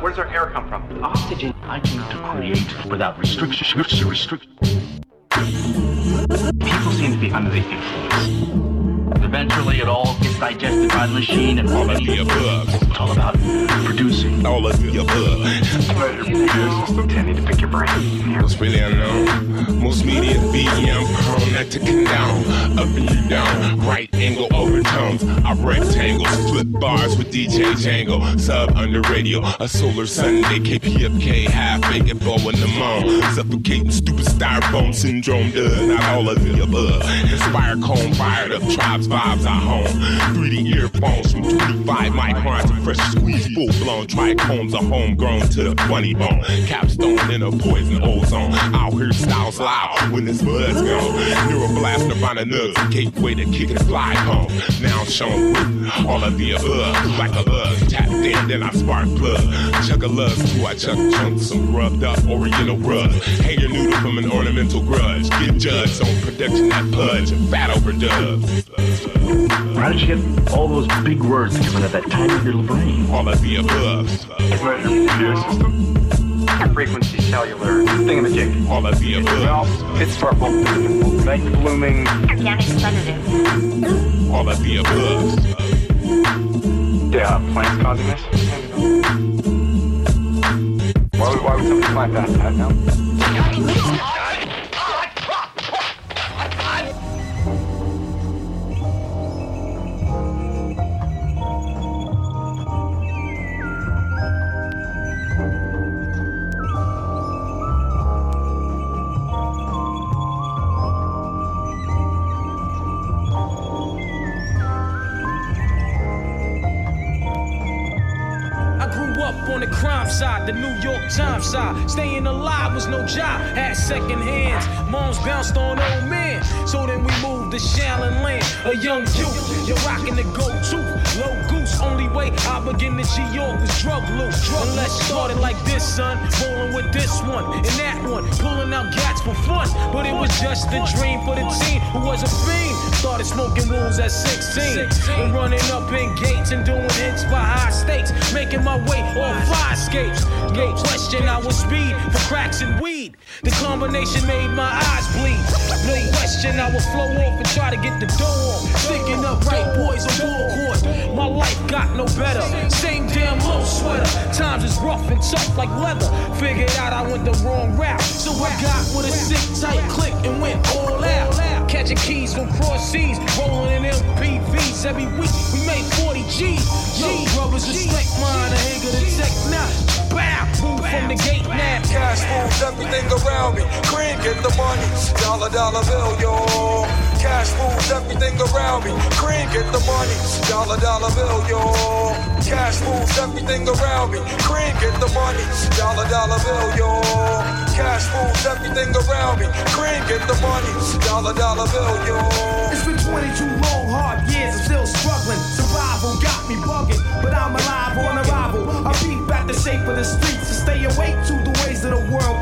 Where does our air come from? Oxygen. I came to create without restriction. People seem to be under the influence. Eventually, it all gets digested by the machine and all of the above. It's all about producing. All of the above. I need to pick your brain. It's really unknown. Most media BM prone not to condone. Up and you down, right angle overtones. I rectangles, flip bars with DJ Django. Sub under radio, a solar Sunday. KPFK, half bacon, bow in the moan. Suffocating stupid styrofoam syndrome. Does not all of the above. Inspire cone, fired up tribes, vibes I home. 3D earphones from 25 microns to fresh squeeze. Full blown trichomes are homegrown to the funny bone. Capstone in a poison ozone. I'll hear styles loud when this blood's gone. Neuroblast around the nugs, gateway to kick and slide home. Now I'm shown with all of the above, like a bug. Tap in, then I spark plug. Chuck a love, too, I chuck chunks, some rubbed up oriental rug. Hang your noodle from an ornamental grudge. Get judged on production that pudge, fat overdubs. How did you get all those big words coming at that tiny little brain? All of the above. Is that your system? Frequency, cellular, thingamajig. All of the above. Well, it's purple. Night blooming. Organic sedative. All of the above. Yeah, plants causing this? Why would something like that? I don't know. The New York Times side, staying alive was no job, had second hands, moms bounced on old men, so then we moved to Shaolin land, a young youth, you're rocking the go-to, low goose, only way I begin to New York was drug loose, let's start it like this son, rolling with this one, and that one, pulling out gats for fun, but it was just a dream for the teen who was a fiend, started smoking rules at 16, and running up in gates and doing hits by high stakes, making my way off fly skates. No question, I was speed for cracks and weed. The combination made my eyes bleed. No question, I would flow off and try to get the dough off. Sticking up right boys on war course. My life got no better. Same damn low sweater. Times is rough and tough like leather. Figured out I went the wrong route. So I got with a sick tight click and went all out. Catching keys from cross seas, rolling in MPVs. Every week we made 40 G's. Yo, brothers respect mine, a nigga to tech now. Bow, move from the gate now. Cash moves everything around me. Cream, get the money. Dollar bill, yo. Cash moves everything around me. Cream, get the money. Dollar bill, yo. Cash moves everything around me. Cream, get the money. Dollar bill, yo. Cash moves everything around me. Cream, get the money. Dollar bill, yo. It's been 22 long, hard years. I'm still struggling. Survival got me bugging, but I'm alive on arrival. I beat back the shape of the streets to stay awake to the ways of the world.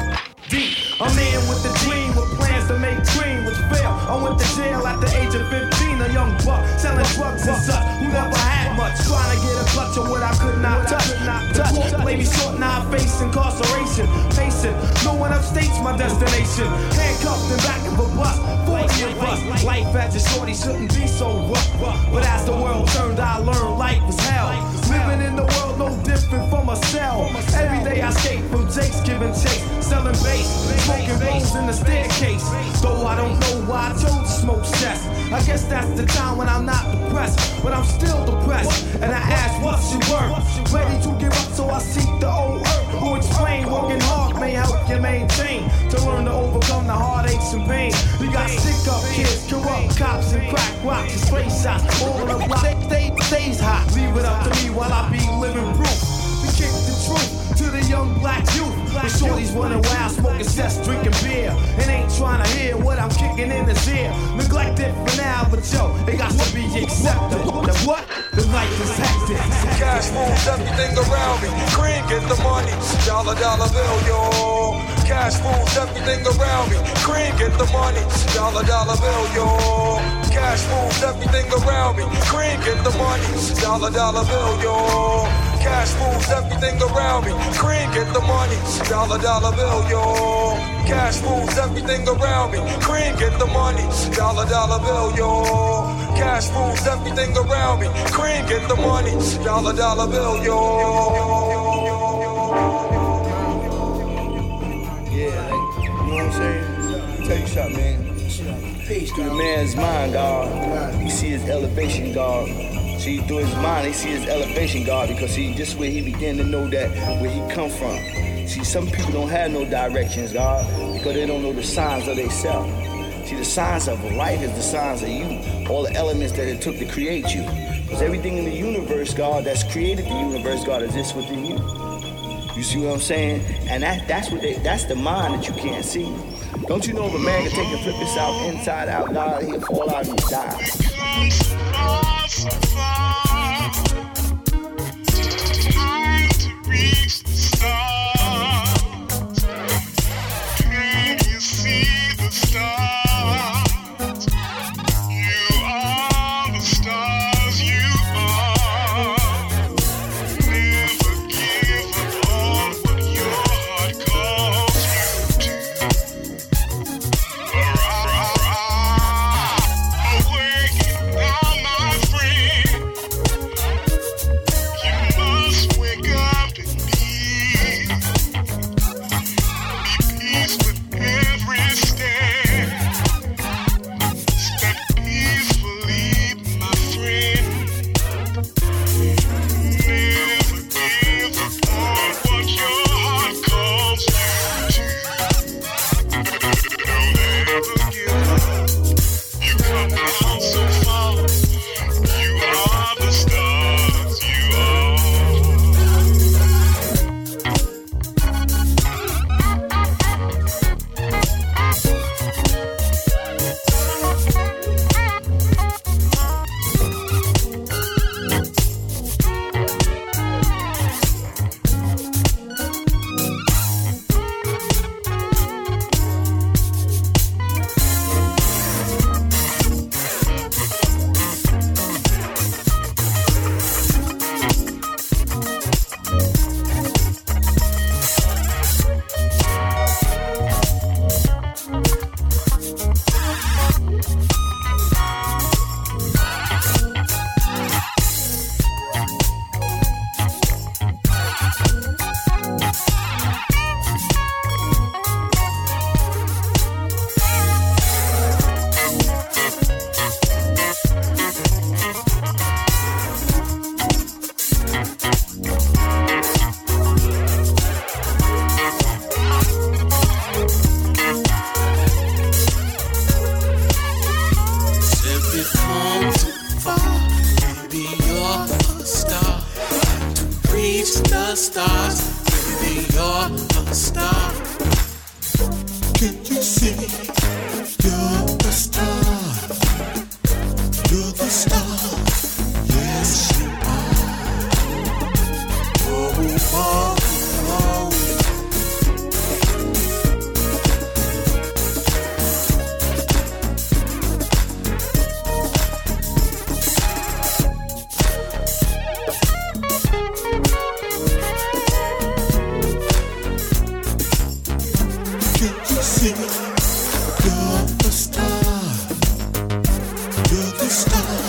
Deep, I'm in with the dream, with plans to make dream was fail. I went to jail at the age of 15, a young buck selling drugs and such. Who never had much, trying to get a clutch of what I could not touch. The court laid me short, now I face incarceration. Pacing, no one upstates my destination. Handcuffed and back of a bus, 40 of us. Life as a shorty shouldn't be so rough, but as the world turned, I learned life was hell. Living in the world no different from a cell. Every day I skate from Jake's giving chase, selling bass, smoking rolls in the staircase. Though I don't know why I chose to smoke cess. I guess that's the time when I'm not depressed, but I'm still depressed. And I ask what's your worth? Ready to give up, so I seek the old earth. Who explain working hard may help you maintain, to learn to overcome the heartaches and pain. We got sick up kids, corrupt cops and crack rocks and space shots. All in the block, they stays hot. Leave it up to me while I be living proof. We kick the truth to the young black youth. The shorties running wild, smoking cess, drinking beer, and ain't trying to hear what I'm kicking in his ear. Neglected for now, but yo, it got to be accepted. The what? The life is hectic. Cash moves everything around me. Cream, get the money. Dollar bill, yo. Cash moves everything around me. Cream, get the money. Dollar bill, yo. Cash moves everything around me. Cream, get the money. Dollar bill, yo. Cash rules everything around me. Cream, get the money. Dollar, dollar bill, yo. Cash rules everything around me. Cream, get the money. Dollar, dollar bill, yo. Cash rules everything around me. Cream, get the money. Dollar, dollar bill, yo. Yeah, like, you know what I'm saying? Take a shot, man. Peace through the man's mind, God. You see his elevation, God. See, through his mind, they see his elevation, God, because see, this is where he began to know that where he come from. See, some people don't have no directions, God, because they don't know the signs of themselves. See, the signs of life is the signs of you, all the elements that it took to create you. Because everything in the universe, God, that's created the universe, God, exists within you. You see what I'm saying? And that's the mind that you can't see. Don't you know if a man can take and flip himself inside out, God, he'll fall out and die. Time to reach the stars. Can you see the stars? You are the stars you are. Never give up on what your heart calls. You're the star.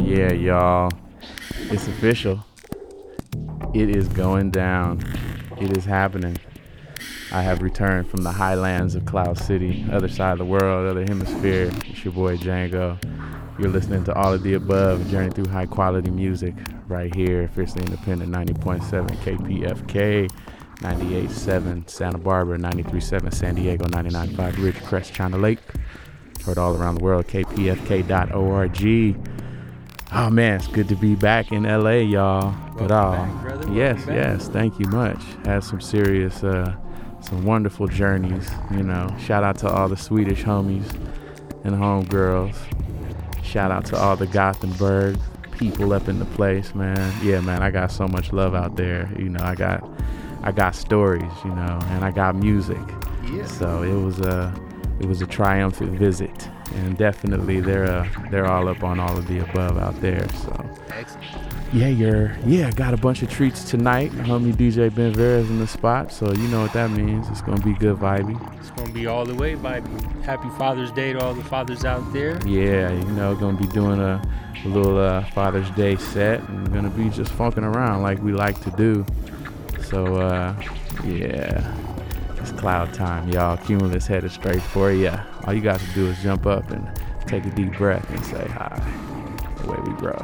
Yeah, y'all, it's official. It is going down. It is happening. I have returned from the highlands of Cloud City, other side of the world, other hemisphere. It's your boy Django. You're listening to all of the above, journey through high quality music right here, fiercely independent, 90.7 KPFK, 98.7 Santa Barbara, 93.7 San Diego, 99.5 Ridgecrest, China Lake. Heard all around the world, kpfk.org. Oh man, it's good to be back in LA, y'all. But back, yes, thank you much. Had some serious, some wonderful journeys, you know. Shout out to all the Swedish homies and homegirls. Shout out to all the Gothenburg people up in the place, man. Yeah, man, I got so much love out there. You know, I got stories, you know, and I got music. Yeah. So it was a triumphant visit. And definitely, they're all up on all of the above out there. So, yeah, got a bunch of treats tonight. Homie DJ Benvera's in the spot, so you know what that means. It's gonna be good vibey. It's gonna be all the way vibey. Happy Father's Day to all the fathers out there. Yeah, you know, gonna be doing a little Father's Day set, and gonna be just funking around like we like to do. So, yeah. It's cloud time, y'all. Cumulus headed straight for you. All you got to do is jump up and take a deep breath and say hi. Away we grow.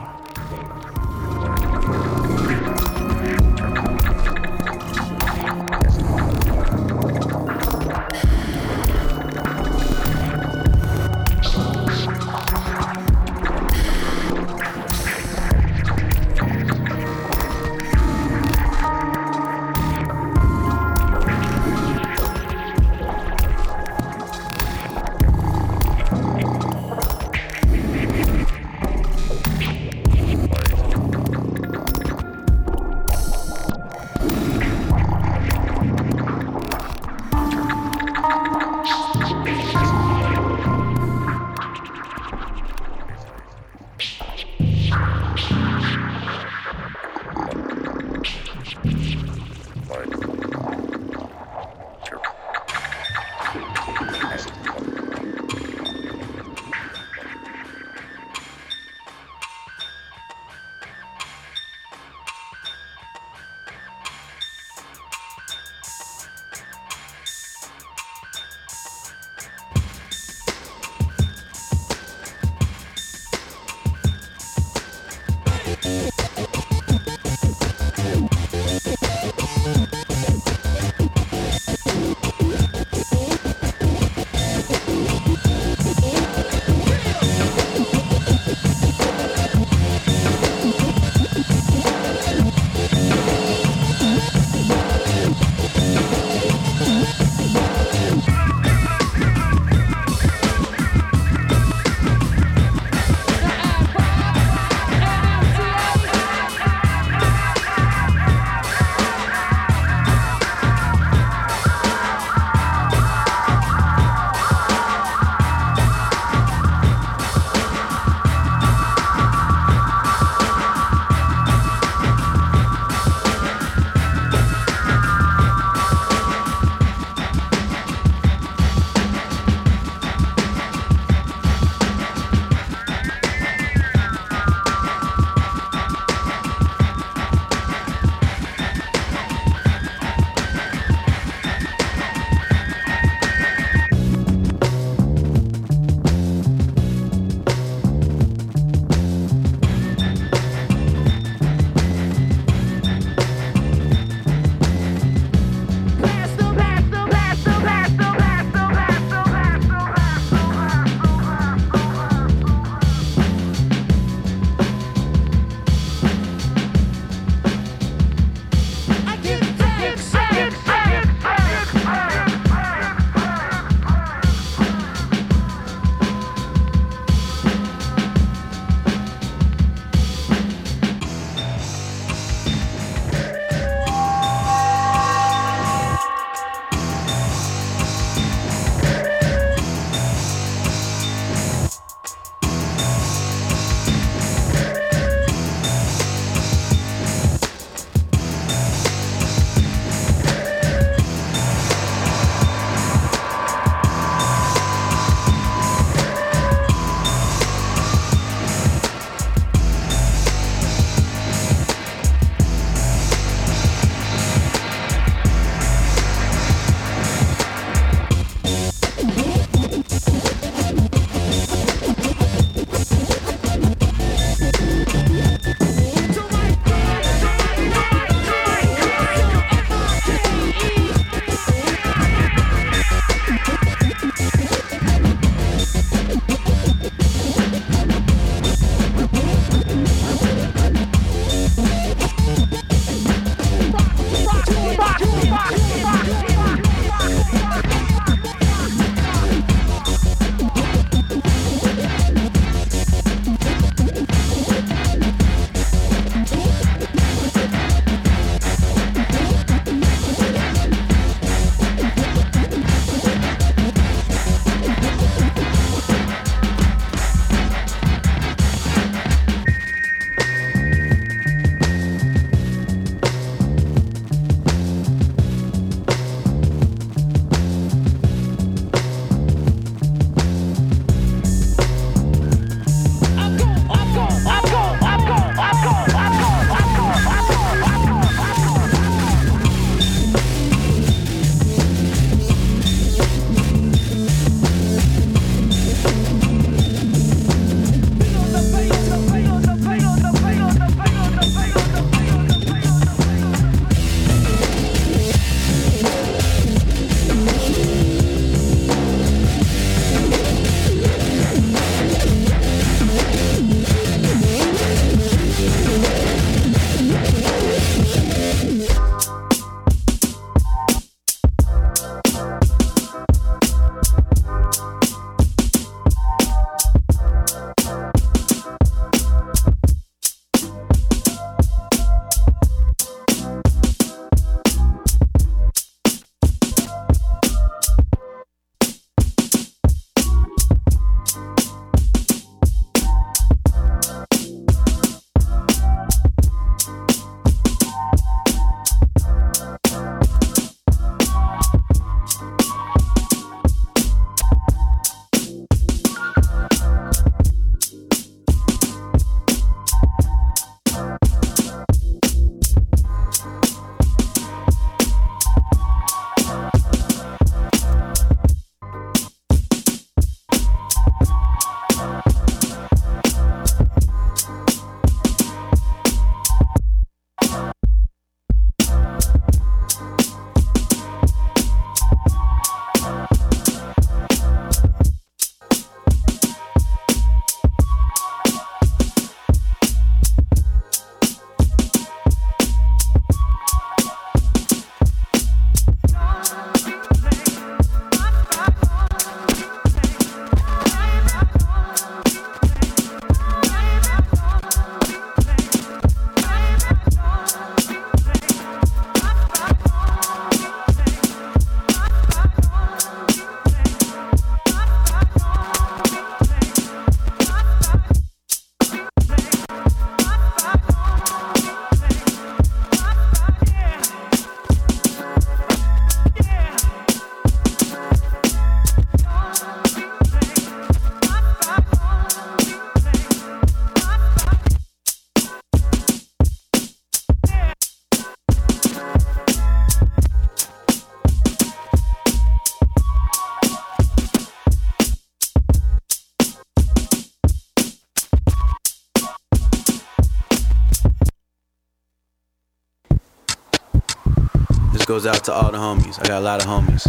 goes out to all the homies. I got a lot of homies.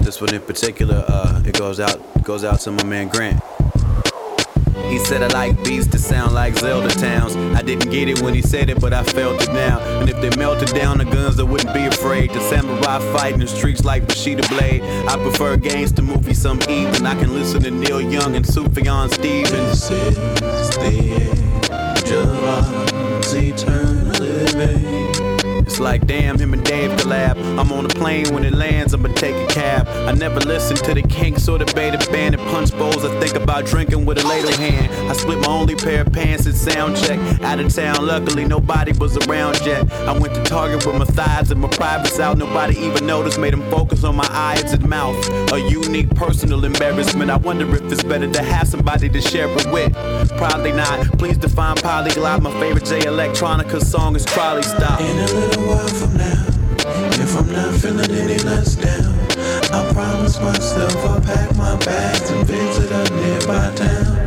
This one in particular, it goes out to my man Grant. He said I like beats that sound like Zelda towns. I didn't get it when he said it, but I felt it now. And if they melted down the guns, I wouldn't be afraid. The samurai fighting the streets like Rashida Blade. I prefer gangster movies some evening. I can listen to Neil Young and Sufjan Stevens. Since the July's eternally. It's like damn, him and Dave collab. I'm on a plane, when it lands I'ma take a cab. I never listen to the Kinks or the Beta Band. And punch bowls I think about drinking with a ladle hand. I split my only pair of pants at sound check. Out of town, luckily nobody was around yet. I went to Target with my thighs and my privates out. Nobody even noticed, made them focus on my eyes and mouth. A unique personal embarrassment. I wonder if it's better to have somebody to share it with. Probably not, please define polyglot. My favorite J. Electronica song is Trolley Stop. A while from now, if I'm not feeling any less down, I promise myself I'll pack my bags and visit a nearby town.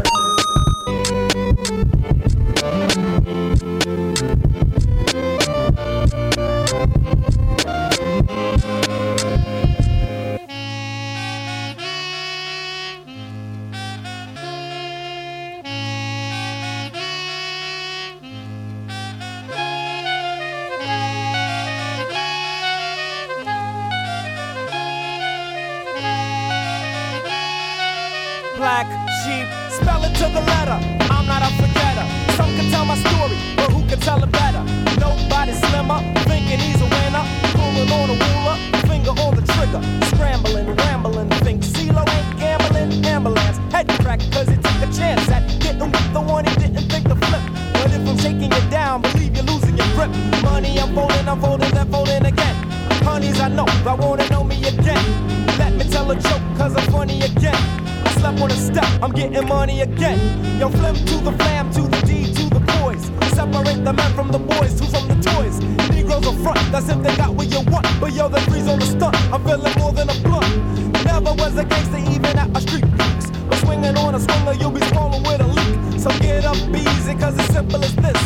Black sheep, spell it to the letter. I'm not a forgetter. Some can tell my story, but who can tell it better? Nobody slimmer, thinking he's a winner. Pulling on a ruler, finger on the trigger. Scrambling, rambling, think CeeLo ain't gambling. Ambulance, head crack, cause he took a chance at getting with the one he didn't think to flip. But if I'm taking you down, believe you're losing your grip. Money, I'm folding, left folding again. Honeys, I know, I wanna know me again. Let me tell a joke, cause I'm funny again. Slept on a step, I'm getting money again. Yo, flim to the flam, to the D, to the boys. Separate the men from the boys, who from the toys. Negroes are front, that's if they got what you want. But yo, the threes on the stunt, I'm feeling more than a blunt. Never was a gangster, even at my street peaks. But swinging on a swinger, you'll be swollen with a leak. So get up easy, cause it's simple as this.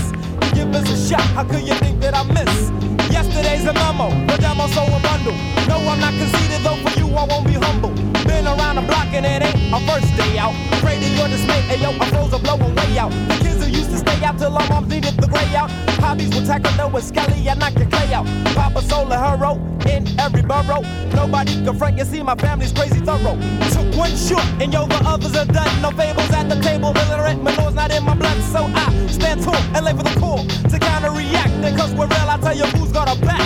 You give us a shot, how could you think that I miss? Yesterday's a memo, but I'm also a bundle. No, I'm not conceited, though for you I won't be humble. Been around the block and it ain't my first day out. Afraid of your dismay, ayo, I froze a blowing way out. The kids who used to stay out till our moms needed the gray out. Hobbies will tackle no with Skelly, I knock your clay out. Papa sold a hero in every borough. Nobody confront you, see my family's crazy thorough. Took one shot and yo, the others are done. No fables at the table, illiterate minor's not in my blood. So I stand tall and lay for the call to kind of react. And cause we're real, I tell you who's got a back.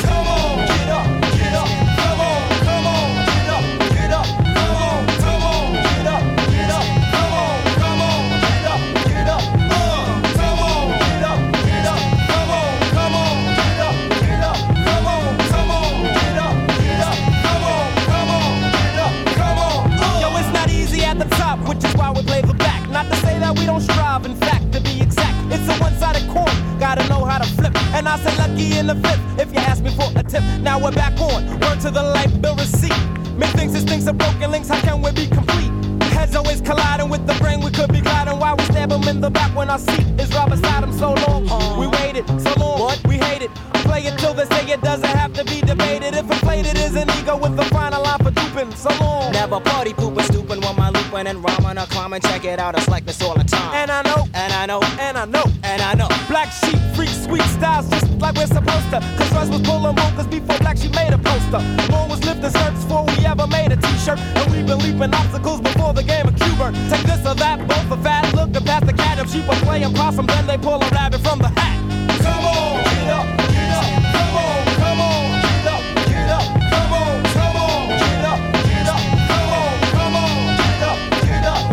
Come on, get up, get up. Come on, come on, get up, get up. Come on, come on, get up, get up. Come on, come on, get up, get up. Come on, get up, get up. Come on, come on, get up, get up. Come on, come on, get up, get up. Come on, come on, get up, come on. Yo, it's not easy at the top, which is why we play the back. Not to say that we don't strive, in fact, to be exact, it's a one-sided coin. Gotta know how to flip, and I say lucky in the fifth. If you ask me for a tip, now we're back on. Word to the light bill receipt. Make things as things are broken links. How can we be complete? Heads always colliding with the brain. We could be gliding while we stab 'em in the back when our seat is rubber side 'em so long. We waited so long. What? We hated. Play it till they say it doesn't have to be debated. If inflated is an ego with the final line for duping. So long. Never party pooping, stooping while my looping and rhyming or climbing. Check it out, it's like this all the time. And I know, and I know, and I know, and I know. Black sheep, freak, sweet styles, just like we're supposed to. Cause Russ was pulling monkers before Black Sheep made a poster. More was lifting skirts before we ever made a t-shirt. And we've been leaping obstacles before the game of Cuba. Take this or that, both are fat. Look and past the cat. If sheep are playing possum, then they pull a rabbit from the hat. Come on, get up, get up. Come on, come on, get up, get up. Come on, come on, get up, get up. Come on, come on, get up, get up.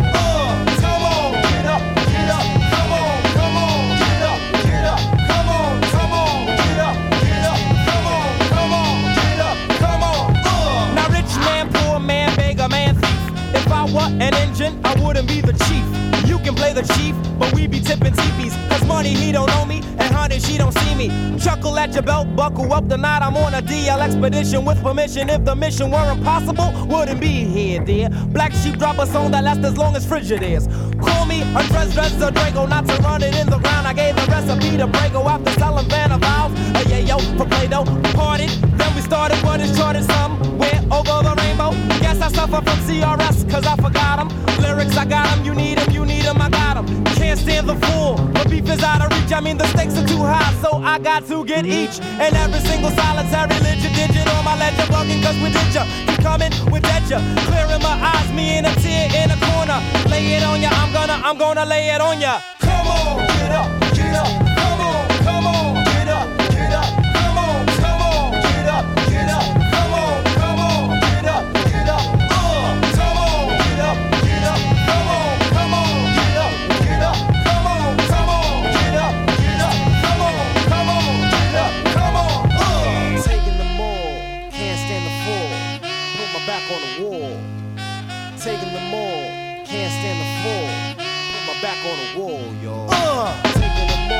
Come on, get up, get up. Come on, come on, get up, get up. Come on, come on, get up, get up. Come on, come on, get up, come on. Now rich man, poor man, beggar man, thief. If I were an engine, I wouldn't be the chief. You can play the chief, but we be tipping teepees. Cause money, he don't owe me, and honey, if she don't see me. Chuckle at your belt, buckle up the knot. I'm on a DL expedition with permission. If the mission were impossible, wouldn't be here, dear. Black Sheep drop a song that lasts as long as frigid is. Call me a dress a Django, not to run it in the ground. I gave the recipe to Branko after selling Van of Valve. Hey, yo, for Play-Doh, parted. Then we started, but it's shorted somewhere over the rainbow. Guess I suffer from CRS, cause I forgot 'em. Lyrics, I got 'em, you need 'em, I got 'em. Can't stand the fool, but beef is out of reach. I mean, the stakes are too high, so I got to get each and every single solitary digit on my ledger. Bugging, cause we did ya, keep coming, we dead ya. Clearing my eyes, me and a tear in a corner. Lay it on ya, I'm gonna lay it on ya. Come on, get up, get up. Come on, get up, get up. Come on, get up, get up. Come on, get up, get up. Come on, get up, get up. Come on, get up, get up. Come on, get up, get up. Come on, get up, come on. Taking them all, can't stand the fall. Put my back on the wall. Taking them all, can't stand the fall. Put my back on the wall, y'all. Taking them all.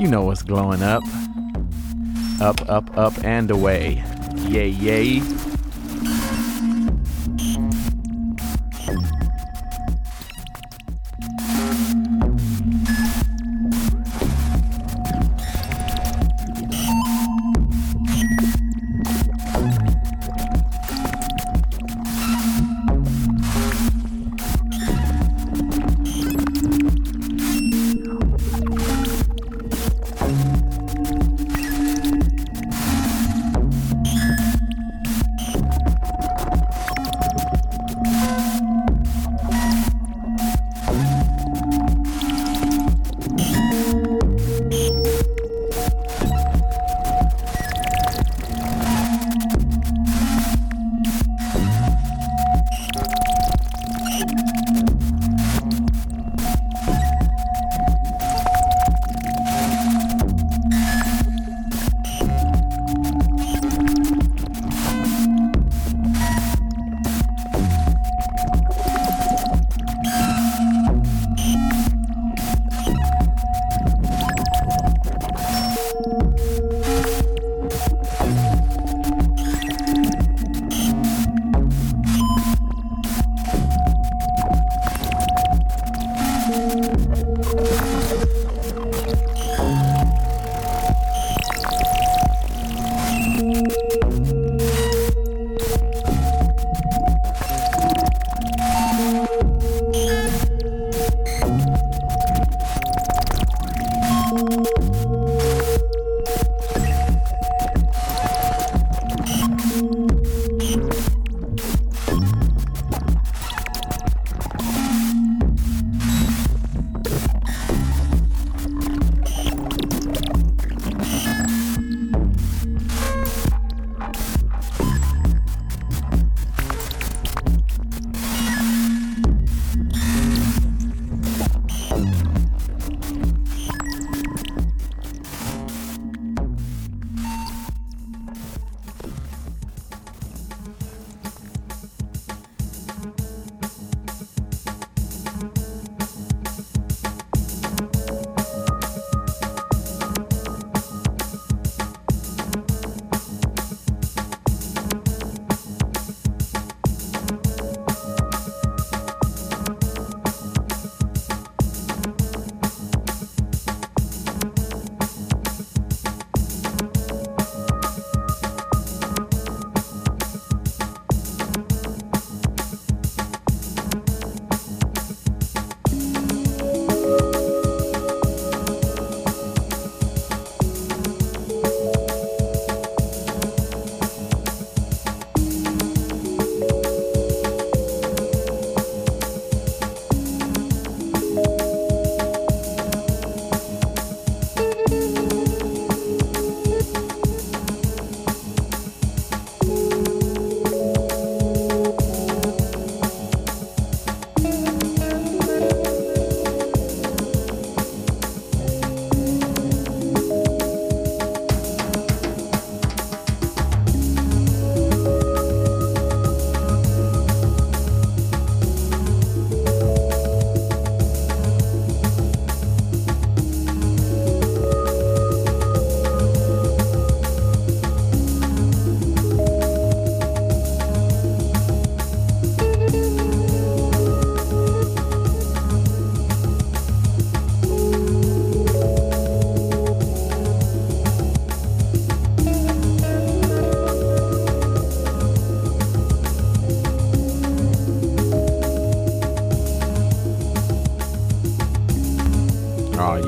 You know what's glowing up. Up, up, up, and away. Yay, yay.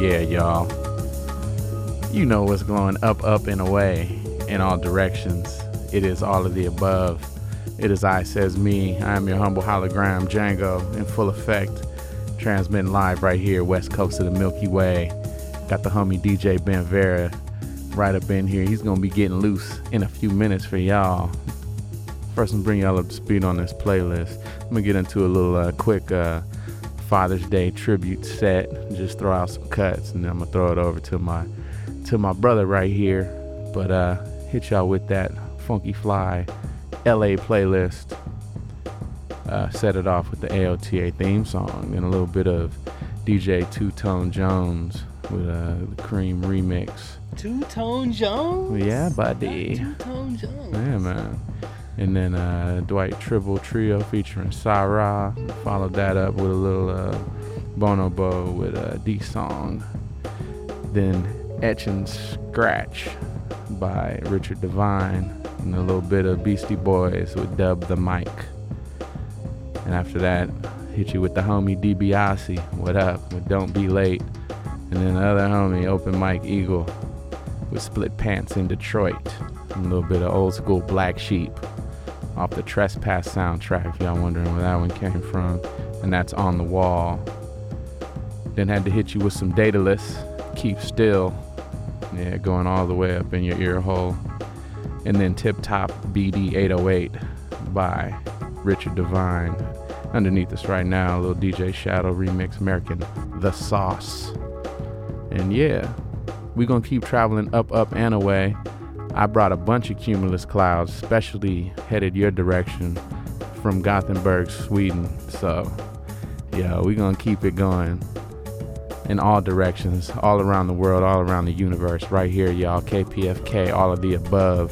Yeah, y'all. You know what's glowing up, up, and away in all directions. It is all of the above. It is I says me. I am your humble hologram, Django, in full effect. Transmitting live right here, west coast of the Milky Way. Got the homie DJ Benvera right up in here. He's going to be getting loose in a few minutes for y'all. First, I'm going to bring y'all up to speed on this playlist. I'm going to get into a little quick Father's Day tribute set. Just throw out some cuts, and then I'm gonna throw it over to my brother right here. But hit y'all with that funky fly LA playlist. Set it off with the AOTA theme song and a little bit of DJ Two Tone Jones with the Cream remix. Two Tone Jones? Yeah, buddy. Two Tone Jones. Yeah, man. And then Dwight Tribble Trio featuring Sarah. Followed that up with a little Bonobo with a D-Song. Then Etch and Scratch by Richard Devine. And a little bit of Beastie Boys with Dub the Mic. And after that, hit you with the homie DiBiase, What Up, with Don't Be Late. And then the other homie, Open Mic Eagle, with Split Pants in Detroit. And a little bit of old school Black Sheep off the Trespass soundtrack, if y'all wondering where that one came from. And that's On the Wall. Then had to hit you with some Daedalus, Keep Still. Yeah, going all the way up in your ear hole. And then Tip Top BD 808 by Richard Devine. Underneath us right now, a little DJ Shadow remix, American The Sauce. And yeah, we're going to keep traveling up, up, and away. I brought a bunch of cumulus clouds, especially headed your direction from Gothenburg, Sweden. So, yeah, we're going to keep it going in all directions, all around the world, all around the universe. Right here, y'all, KPFK, all of the above,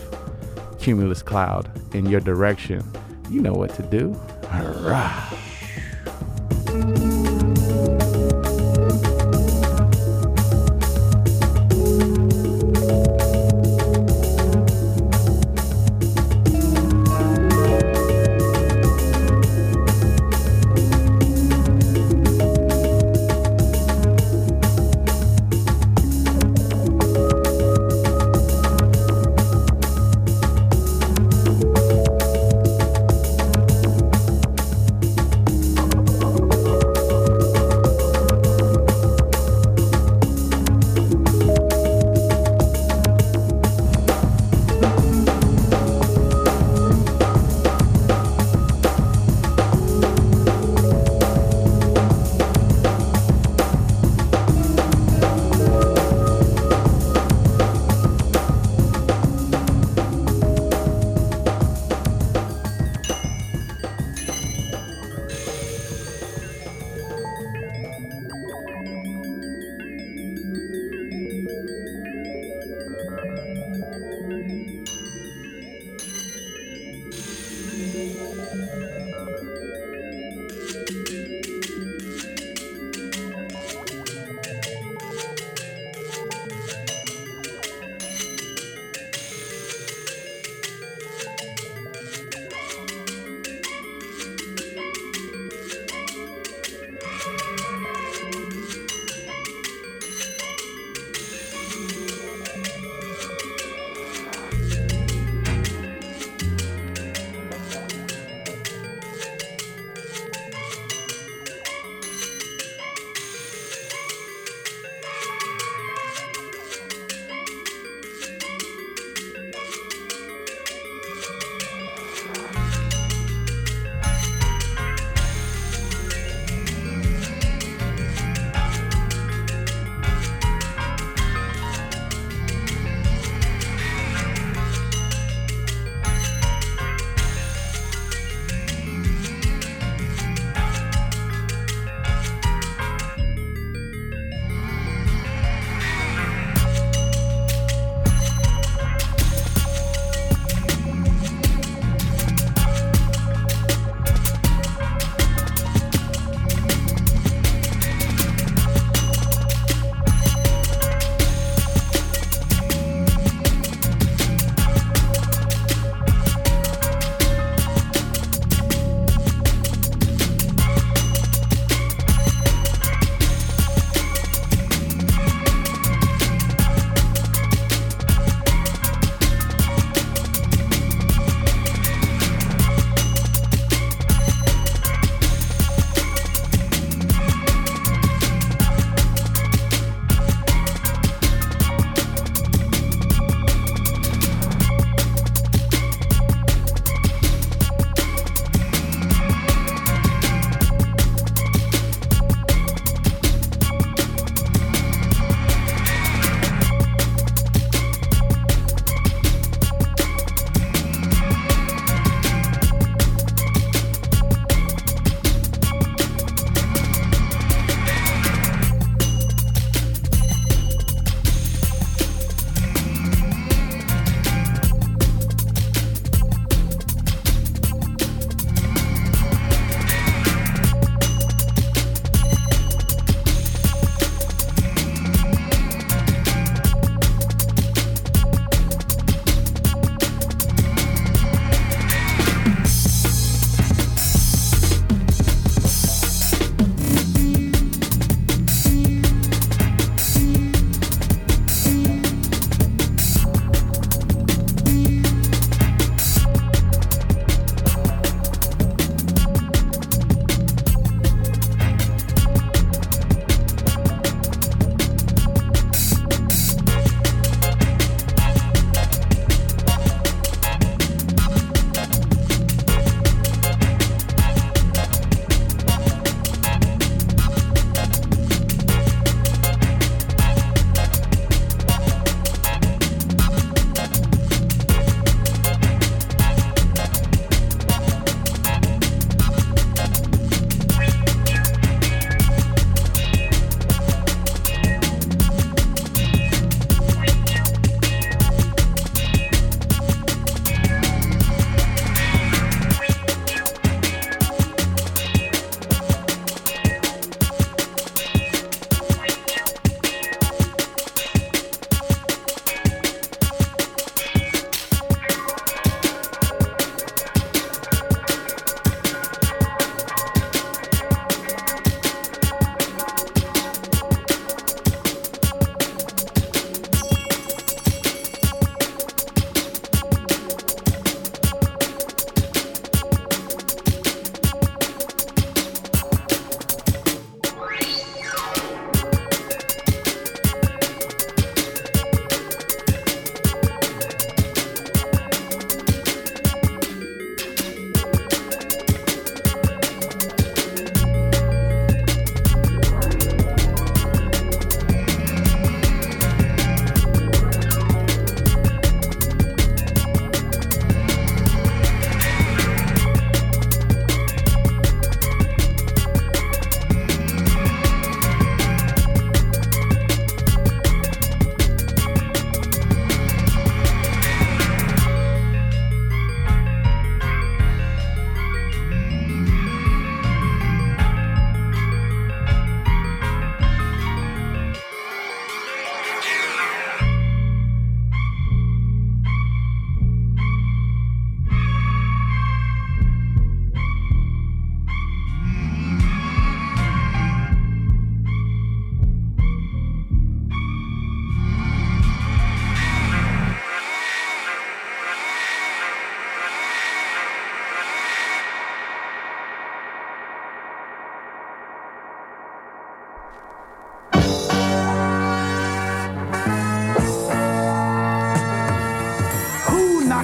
cumulus cloud in your direction. You know what to do. Hurrah!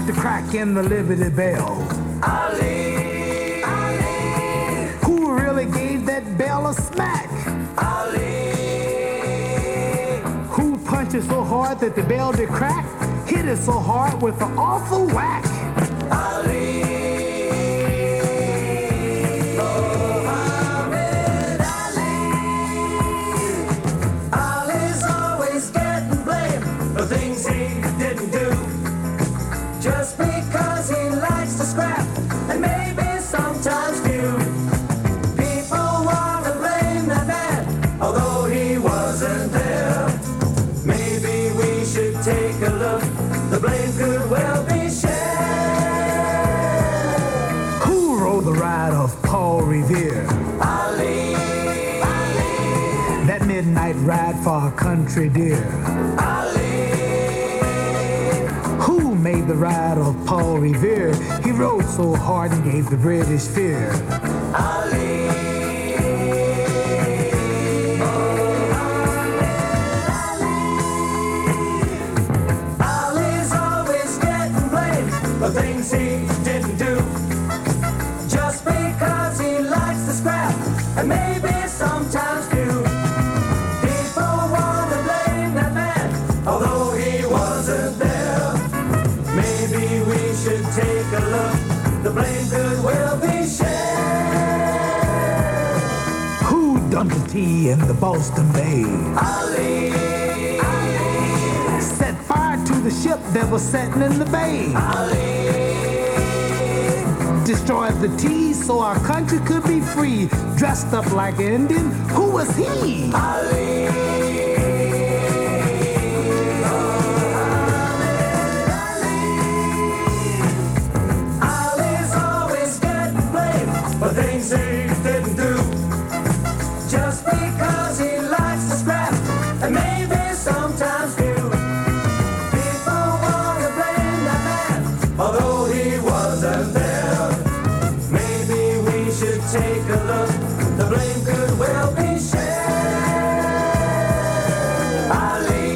the crack and the Liberty Bell. Ali, Ali, who really gave that bell a smack? Ali, who punched it so hard that the bell did crack? Hit it so hard with an awful whack. Ali, Muhammad Ali. Ali's always getting blamed for things he didn't do, just because he likes to scrap and maybe sometimes do. People want to blame the man, although he wasn't there. Maybe we should take a look. The blame could well be shared. Who rode the ride of Paul Revere? Ali, Ali. That midnight ride for a country dear. Made the ride of Paul Revere. He rode so hard and gave the British fear. Ali, Muhammad Ali. Ali's always getting blamed for things he didn't do, just because he likes to scrap and maybe sometimes do. People want to blame that man, although he wasn't there. Maybe we should take a look. The blame could well be shared. Who dumped the tea in the Boston Bay? Ali, Ali. Set fire to the ship that was setting in the bay. Ali. Destroyed the tea so our country could be free. Dressed up like an Indian, who was he? Ali. Things he didn't do, just because he likes to scrap and maybe sometimes do. People want to blame the man, although he wasn't there. Maybe we should take a look. The blame could well be shared. Ali,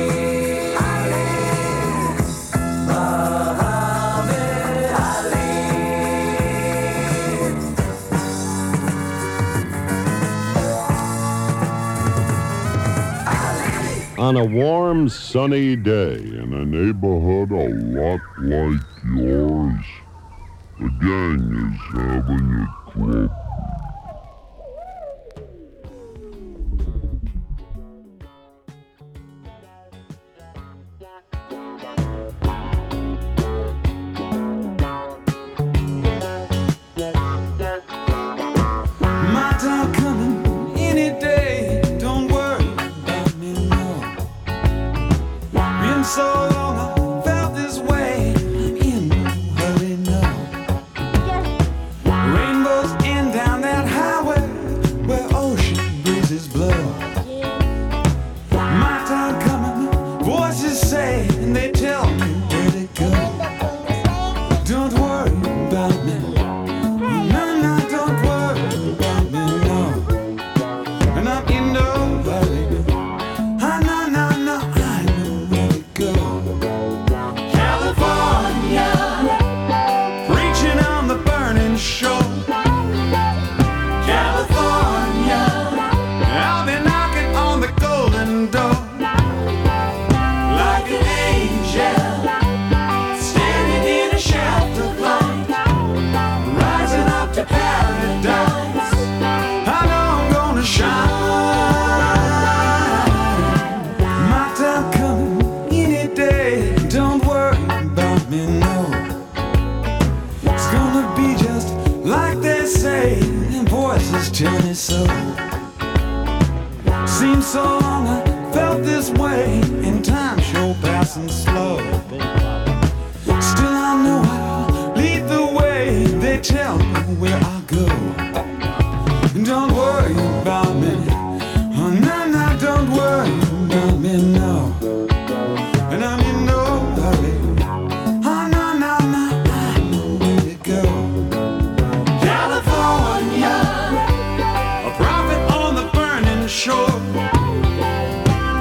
Ali, Muhammad Ali. On a warm, sunny day in a neighborhood a lot like yours, the gang is having a club.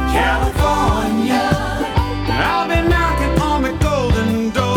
California, I've been knocking on the golden door.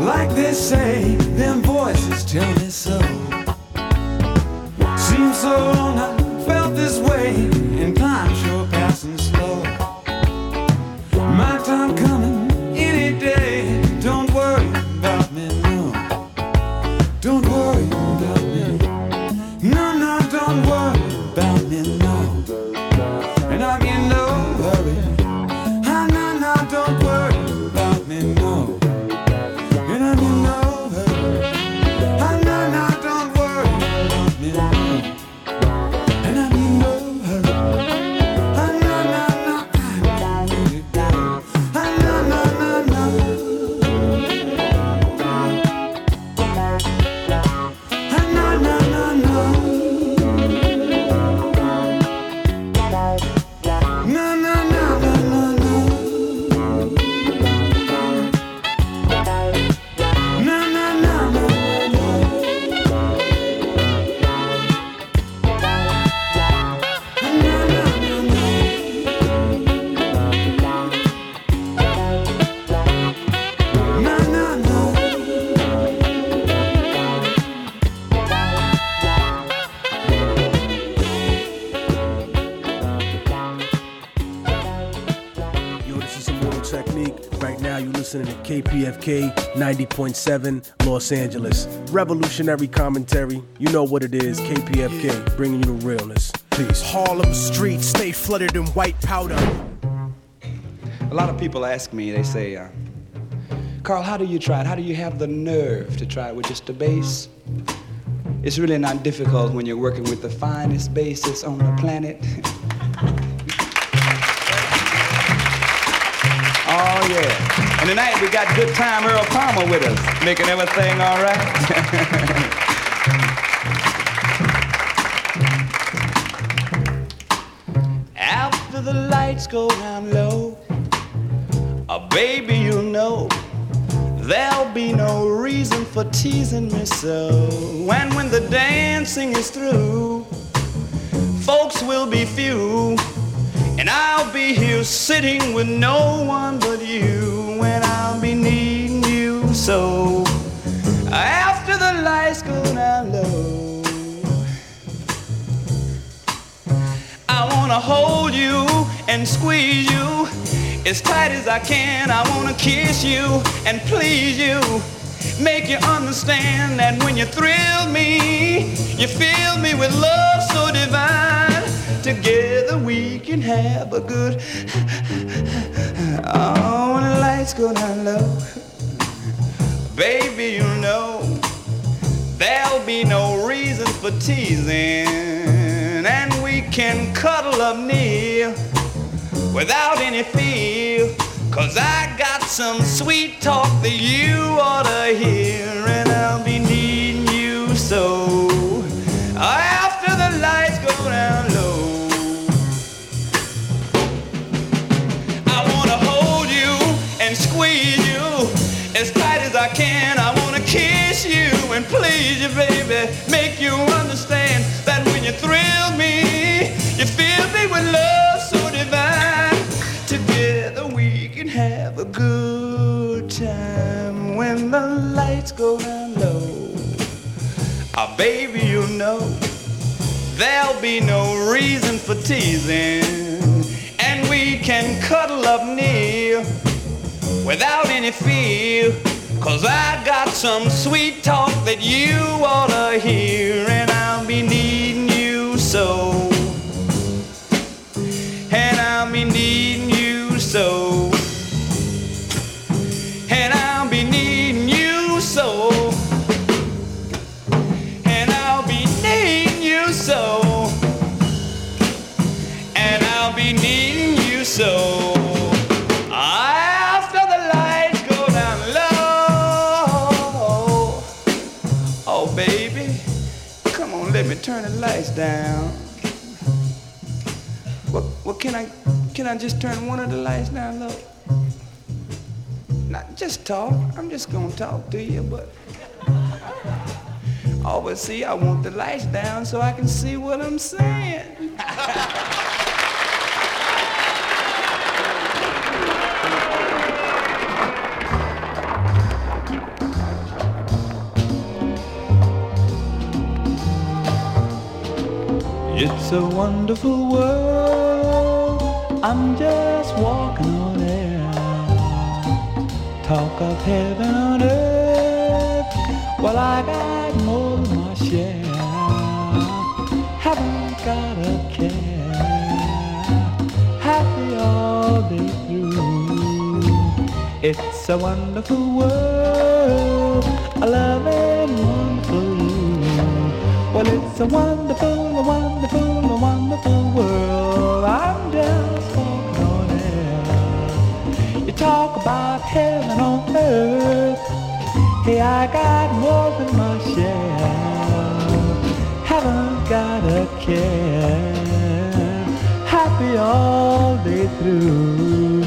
Like they say, them voices tell me so. Seems so long I felt this way, and time's sure passing slow. My time coming any day. Don't worry about me, no. Don't worry about me. No, no, don't worry about me, no. And I'm in no hurry. Ah, no, no, don't worry about me, no. And I'm in no hurry. Ah, no, no, don't worry about me, no. And I'm in no hurry. Ah, no, no, no, I'm really down. Ah, no, no, no, no. Ah, no, no, no, no. No, no, no, no, no, no. No, no, no, no, no, no, no, no, no. No, no, no. Yo, this is some old technique. Right now, you're listening to KPFK 90.7 Los Angeles. Revolutionary commentary. You know what it is. KPFK, bringing you the realness. Peace. Harlem streets stay flooded in white powder. A lot of people ask me, they say, Carl, how do you try it? How do you have the nerve to try it with just the bass? It's really not difficult when you're working with the finest bassist on the planet. Oh, yeah. And tonight we got Good Time Earl Palmer with us, making everything all right. After the lights go down low, baby, you know, there'll be no reason for teasing me so. And when the dancing is through, folks will be few, and I'll be here sitting with no one but you, and I'll be needing you. So after the lights go down low, I wanna hold you and squeeze you as tight as I can. I wanna kiss you and please you, make you understand that when you thrill me, you fill me with love so divine. Together we can have a good oh, when the lights go down low, baby, you know, there'll be no reason for teasing, and we can cuddle up near without any fear, 'cause I got some sweet talk that you ought to hear, and I'll be needing you so after the lights go down low. I wanna hold you and squeeze you as tight as I can. I wanna kiss you and please you, baby, make you understand that when you thrill me, you fill me with love so divine. Together we can have a good time when the lights go down low. Ah, baby, you know, there'll be no reason for teasing, and we can cuddle up near without any fear, 'cause I got some sweet talk that you ought to hear, and I'll be needing you so, and I'll be needing you so, and I'll be needing you so, and I'll be needing you so, and I'll be needing you so after the lights go down low. Oh, baby, come on, let me turn the lights down. Well, can I just turn one of the lights down low? Not just talk. I'm just gonna talk to you, but oh, but see, I want the lights down so I can see what I'm saying. It's a wonderful world, I'm just walking on air. Talk of heaven on earth, well I got more than my share. Haven't got a care, happy all day through. It's a wonderful world, I love and wonderful you. Well it's a wonderful, wonderful, wonderful world, I'm just walking on air. You talk about heaven on earth, hey I got more than my share. Haven't got a care, happy all day through.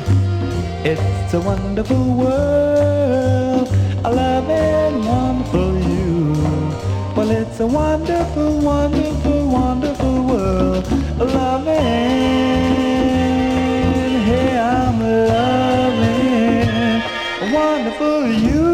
It's a wonderful world, I love and wonderful you. Well, it's a wonderful, wonderful, wonderful world, I love and, hey, I'm loving a wonderful you.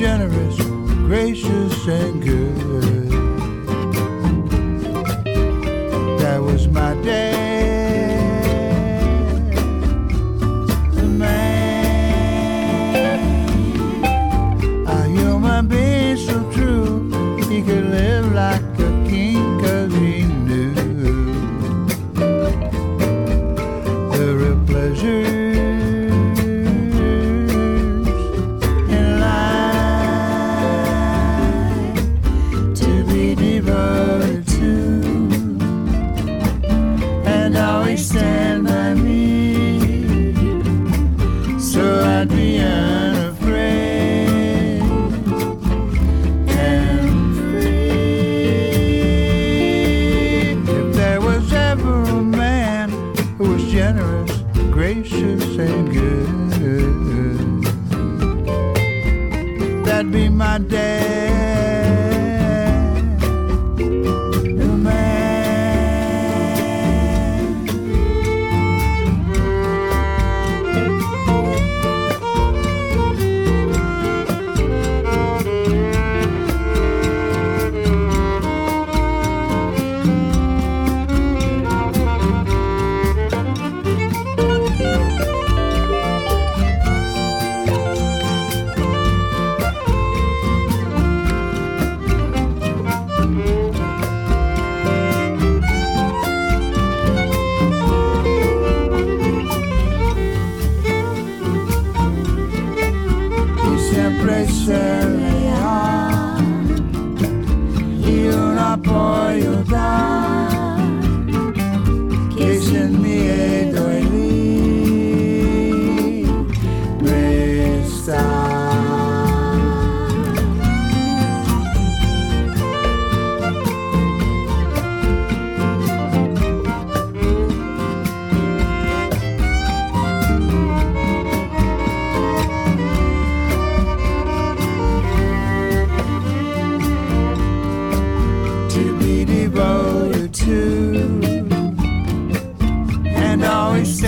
generous, gracious, and good. That was my dad, the man. A human being so true, he could live like a king, 'cause he knew the real pleasure. To be devoted to, and always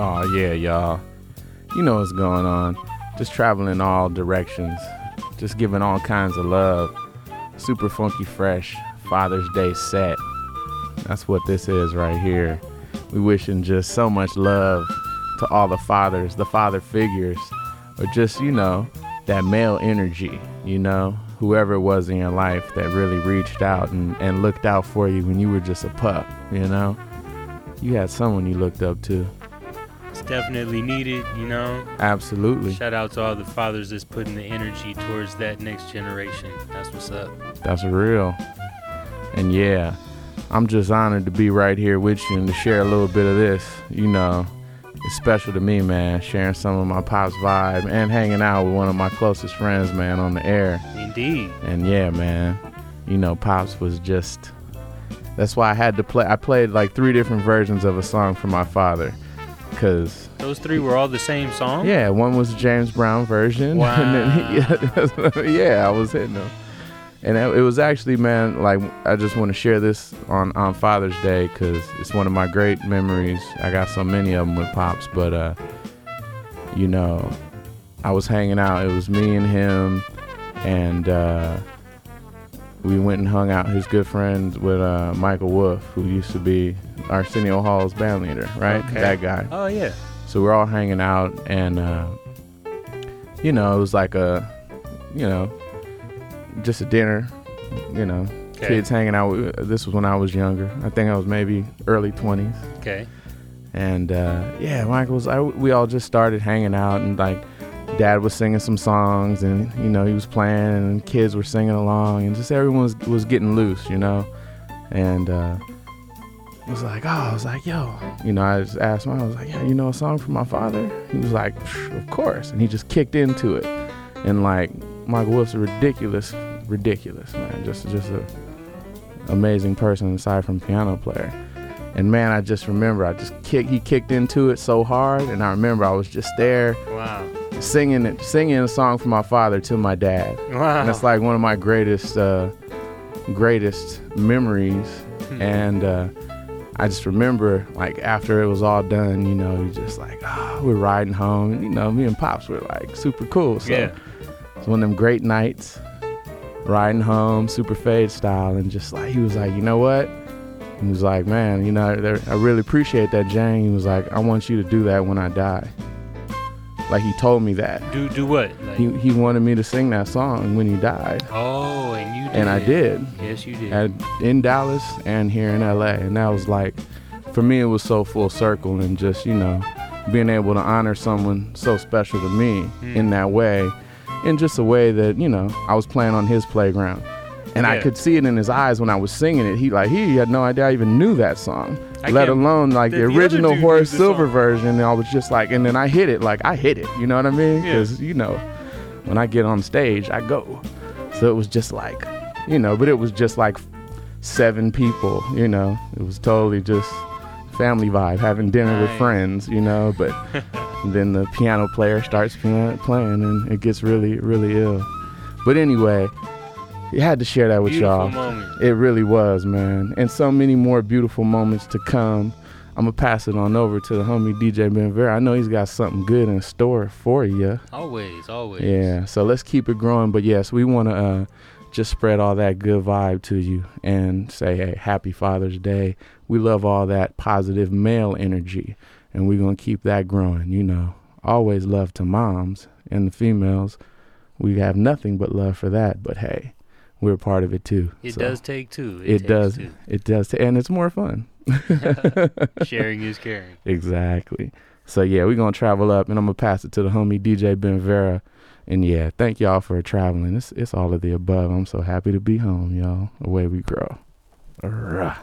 Oh yeah, y'all. You know what's going on. Just traveling all directions. Just giving all kinds of love. Super funky fresh Father's Day set. That's what this is right here. We wishing just so much love to all the fathers, the father figures, or just, you know, that male energy, you know, whoever it was in your life that really reached out and looked out for you when you were just a pup, you know. You had someone you looked up to. It's definitely needed, you know. Absolutely. Shout out to all the fathers that's putting the energy towards that next generation. That's what's up. That's real. And yeah, I'm just honored to be right here with you and to share a little bit of this, you know. It's special to me, man, sharing some of my pop's vibe and hanging out with one of my closest friends, man, on the air. Indeed. And yeah, man, you know, Pops was just, that's why I had to play. I played like 3 different versions of a song for my father, because those 3 were all the same song? Yeah, one was the James Brown version. Wow. And then, yeah, I was hitting him. And it was actually, man, like, I just want to share this on Father's Day because it's one of my great memories. I got so many of them with Pops, but, you know, I was hanging out. It was me and him, and we went and hung out. His good friends with Michael Wolf, who used to be Arsenio Hall's band leader, right? Okay. That guy. Oh, yeah. So we're all hanging out, and, you know, it was like a, you know, just a dinner, you know, okay. Kids hanging out. This was when I was younger. I think I was maybe early 20s. Okay. And, yeah, we all just started hanging out, and, like, Dad was singing some songs, and, you know, he was playing, and kids were singing along, and just everyone was getting loose, you know. And I was like, yo. You know, I just asked Mike, I was like, yeah, you know a song for my father? He was like, of course. And he just kicked into it. And, like, Michael Wolf's a ridiculous man, just a amazing person aside from piano player. And man, I just remember he kicked into it so hard, and I remember I was just there. Wow. Singing a song for my father to my dad. Wow. And it's like one of my greatest memories. And I just remember, like, after it was all done, you know, you just like, we're riding home, and, you know, me and Pops were like super cool. So yeah. It's one of them great nights, riding home, super fade style, and just like, he was like, you know what? He was like, man, you know, I really appreciate that, Jane. He was like, I want you to do that when I die. Like, he told me that. Do what? Like, he wanted me to sing that song when he died. Oh, and you did. And I did. Yes, you did. In Dallas and here in LA. And that was like, for me, it was so full circle, and just, you know, being able to honor someone so special to me in that way. In just a way that, you know, I was playing on his playground. And yeah. I could see it in his eyes when I was singing it. He had no idea I even knew that song, let alone, like, the original Horace Silver version. And I was just like, and then I hit it. You know what I mean? Because, you know, when I get on stage, I go. So it was just like, you know, but it was just like 7 people, you know. It was totally just family vibe, having dinner with friends, you know, but... And then the piano player starts playing, and it gets really, really ill. But anyway, you had to share that with y'all. Moment. It really was, man. And so many more beautiful moments to come. I'm going to pass it on over to the homie DJ Benvera. I know he's got something good in store for you. Always, always. Yeah, so let's keep it growing. But, yes, we want to just spread all that good vibe to you and say, hey, happy Father's Day. We love all that positive male energy. And we're going to keep that growing, you know. Always love to moms and the females. We have nothing but love for that. But, hey, we're a part of it, too. It does take two. It does. It does. And it's more fun. Sharing is caring. Exactly. So, yeah, we're going to travel up. And I'm going to pass it to the homie DJ Benvera. And, yeah, thank y'all for traveling. It's all of the above. I'm so happy to be home, y'all. Away we grow. Rah.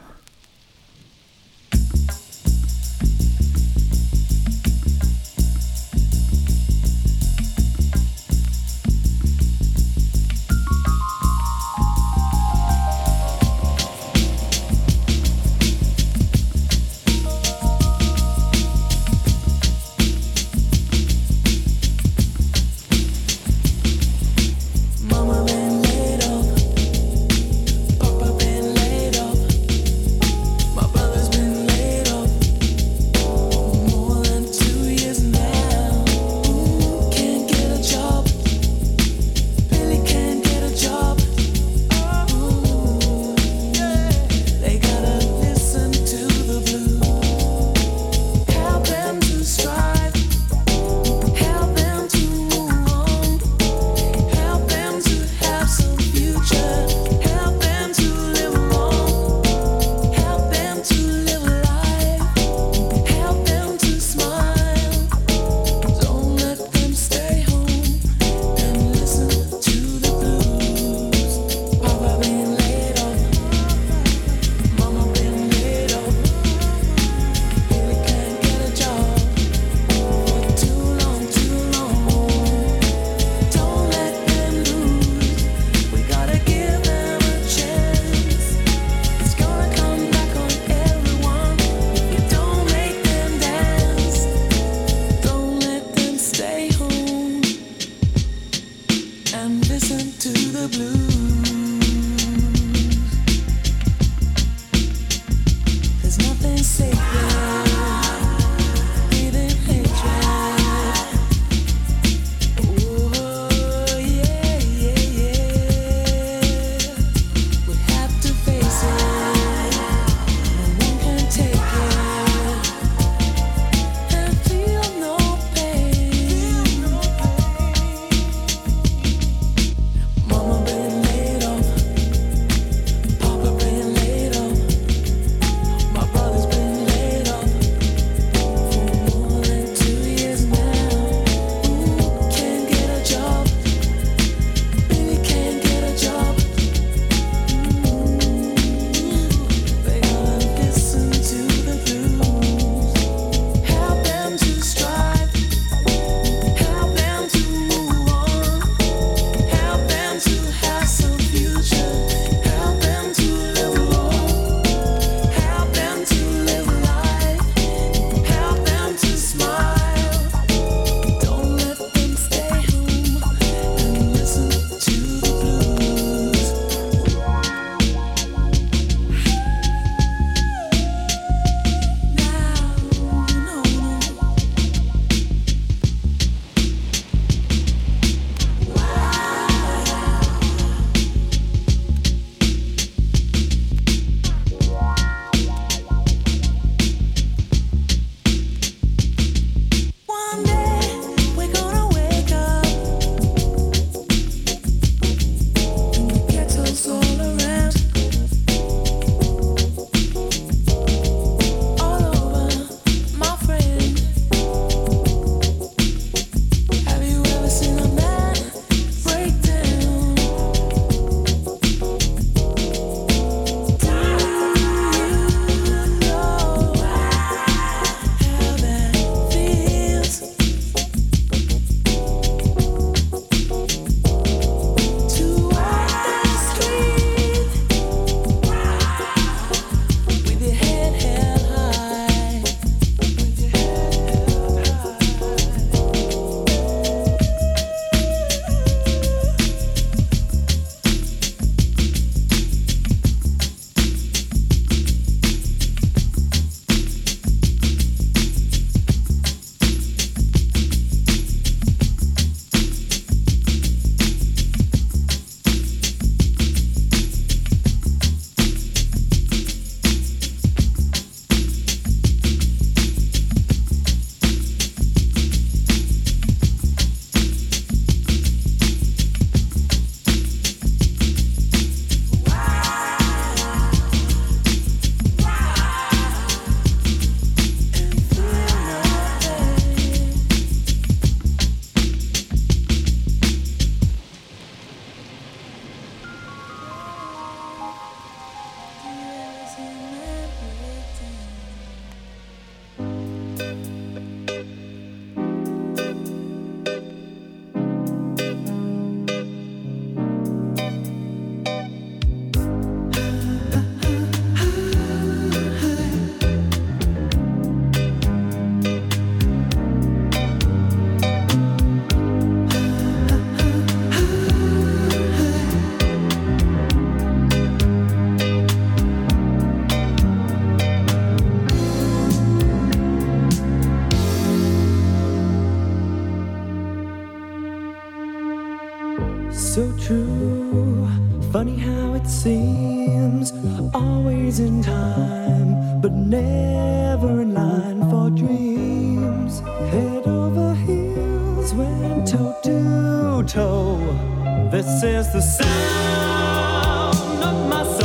so true. Funny how it seems, always in time, but never in line for dreams. Head over heels, went toe to toe. This is the sound of my soul.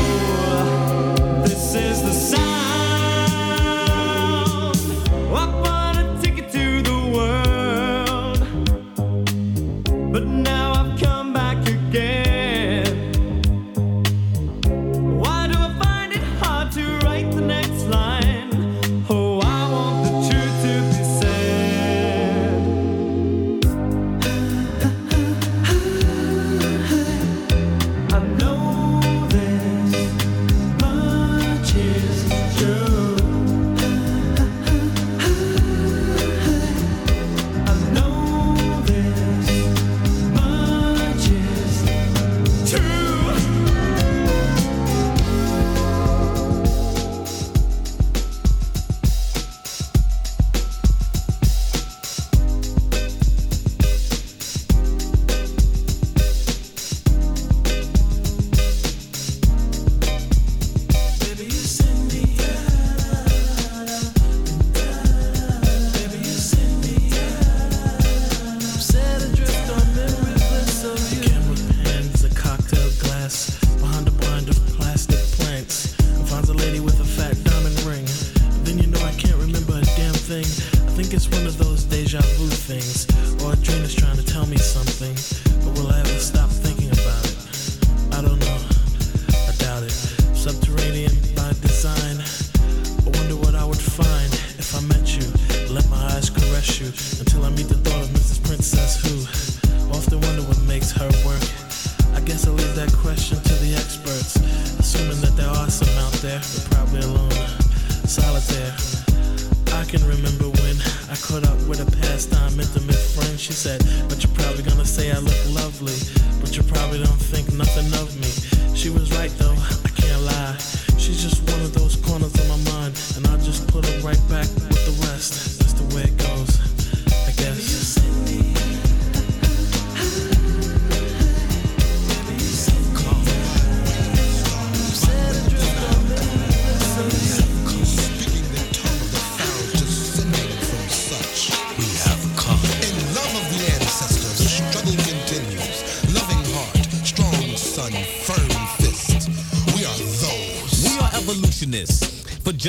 This is the sound.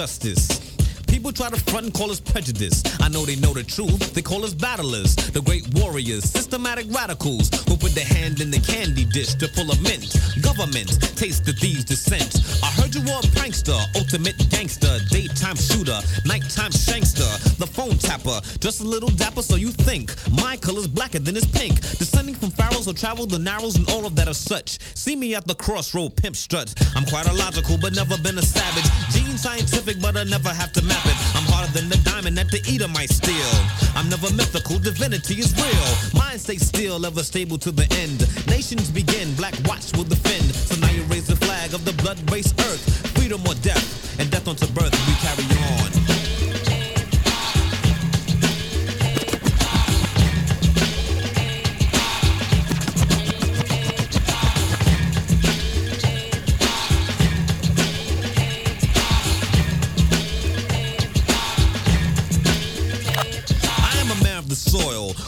Justice. People try to front and call us prejudice. I know the truth. They call us battlers, the great warriors, systematic radicals who put their hand in the candy dish to full of mint. Government, taste the thieves' descent. I heard you were a prankster, ultimate gangster, daytime shooter, nighttime shankster, the phone tapper, just a little dapper so you think. My color's blacker than it's pink. Descending from pharaohs who travel the narrows and all of that are such. See me at the crossroad, pimp strut. I'm quite illogical but never been a savage. Gene scientific but I never have to map it. I'm harder than the diamond that the eater might steal. I'm never mythical, divinity is real. Mind stays still, ever stable to the end. Nations begin, black watch will defend. So now you raise the flag of the blood race earth. Freedom or death, and death unto birth, we carry on.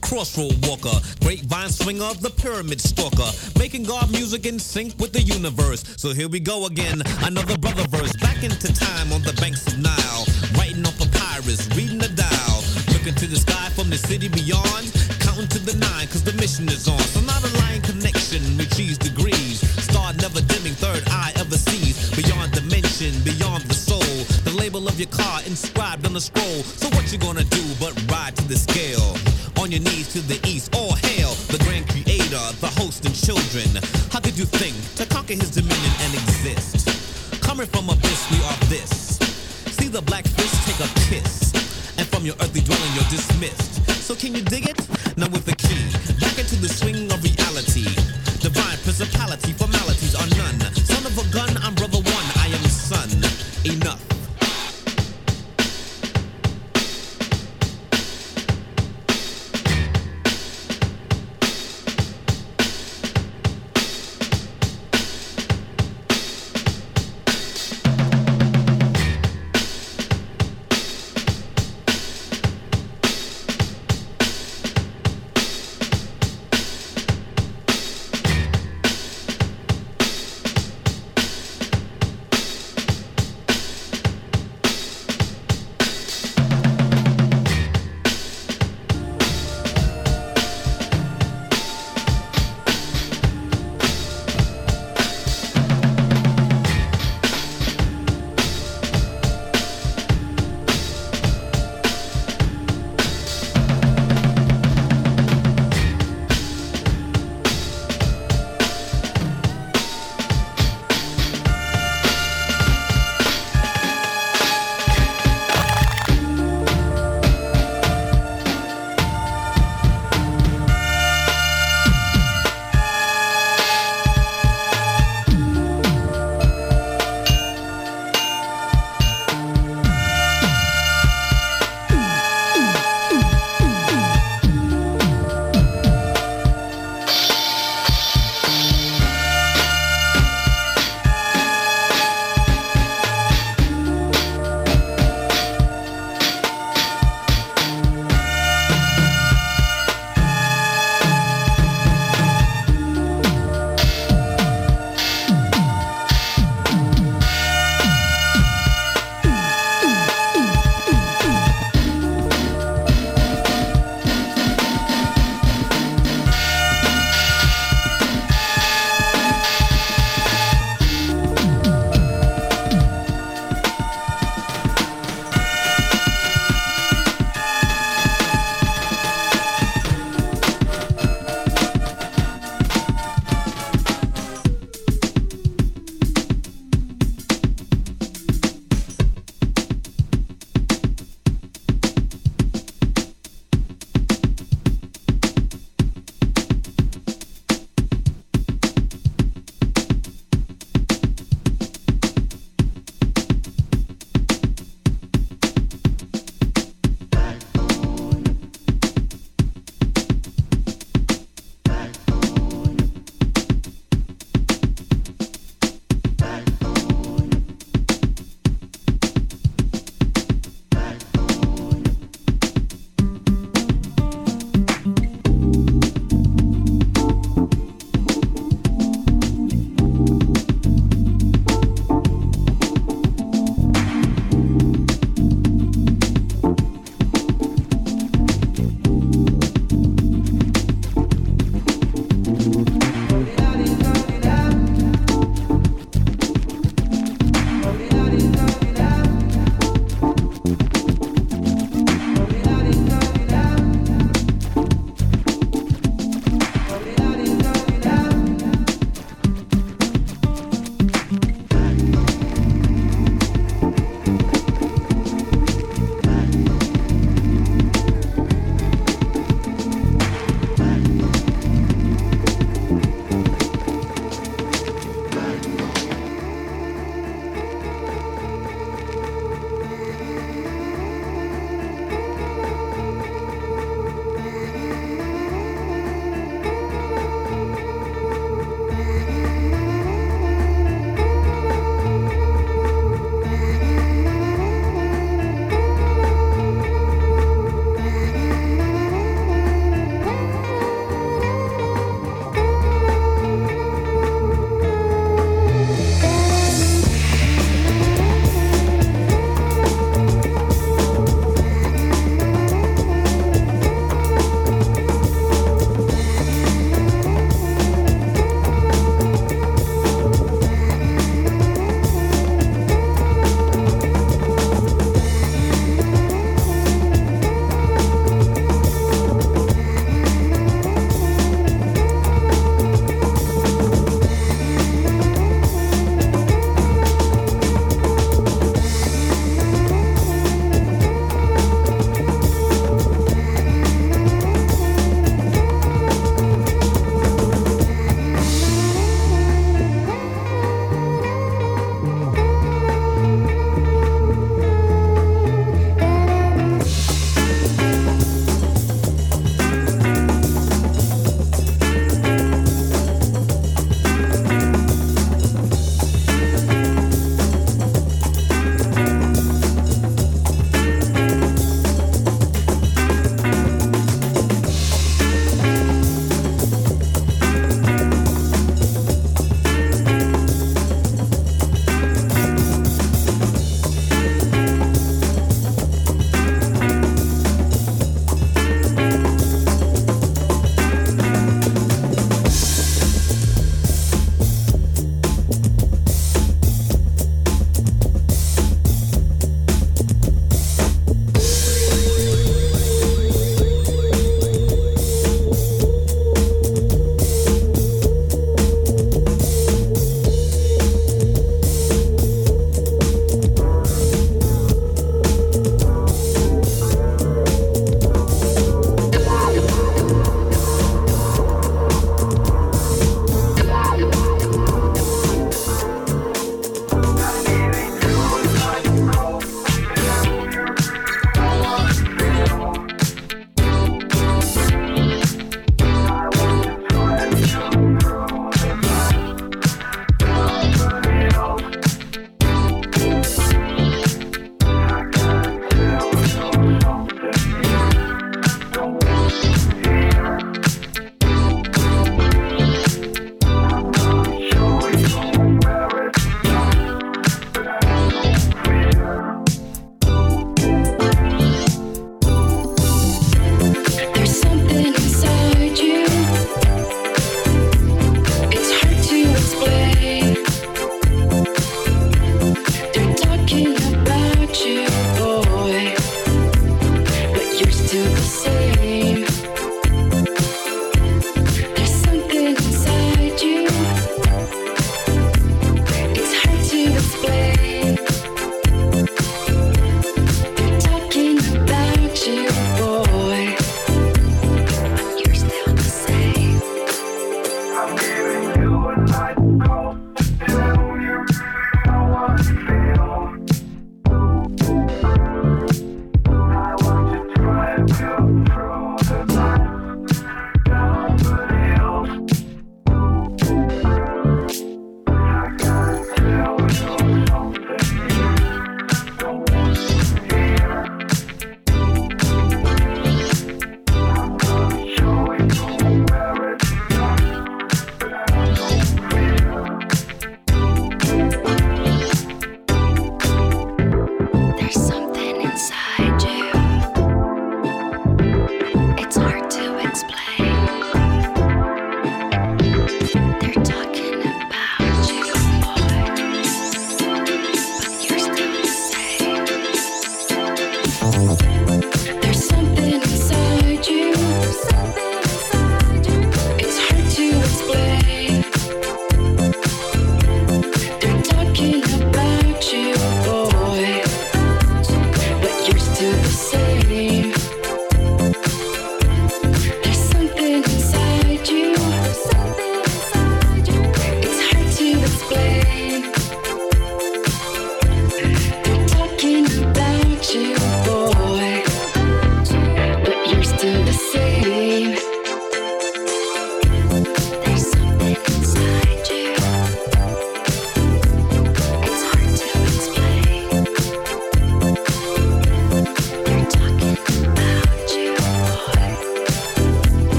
Crossroad walker, grapevine swinger, the pyramid stalker, making God music in sync with the universe. So here we go again, another brother verse, back into time on the banks of Nile, writing on papyrus, reading the dial, looking to the sky from the city beyond, counting to the nine cause the mission is on. So not a line connection, we cheese degrees, star never dimming, third eye ever sees, beyond dimension, beyond the soul, the label of your car inscribed on the scroll. So what you gonna do but ride to the scale? On your knees to the east, all hail the grand creator, the host and children. How could you think to conquer his dominion and exist? Coming from abyss, we are this. See the black fish take a kiss, and from your earthly dwelling you're dismissed. So can you dig it? Now with the key, back into the swing of reality. Divine principality, formalities are none. Son of a gun, I'm brother one, I am the son. Enough.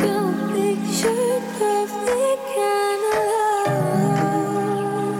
Don't picture perfect kind of love.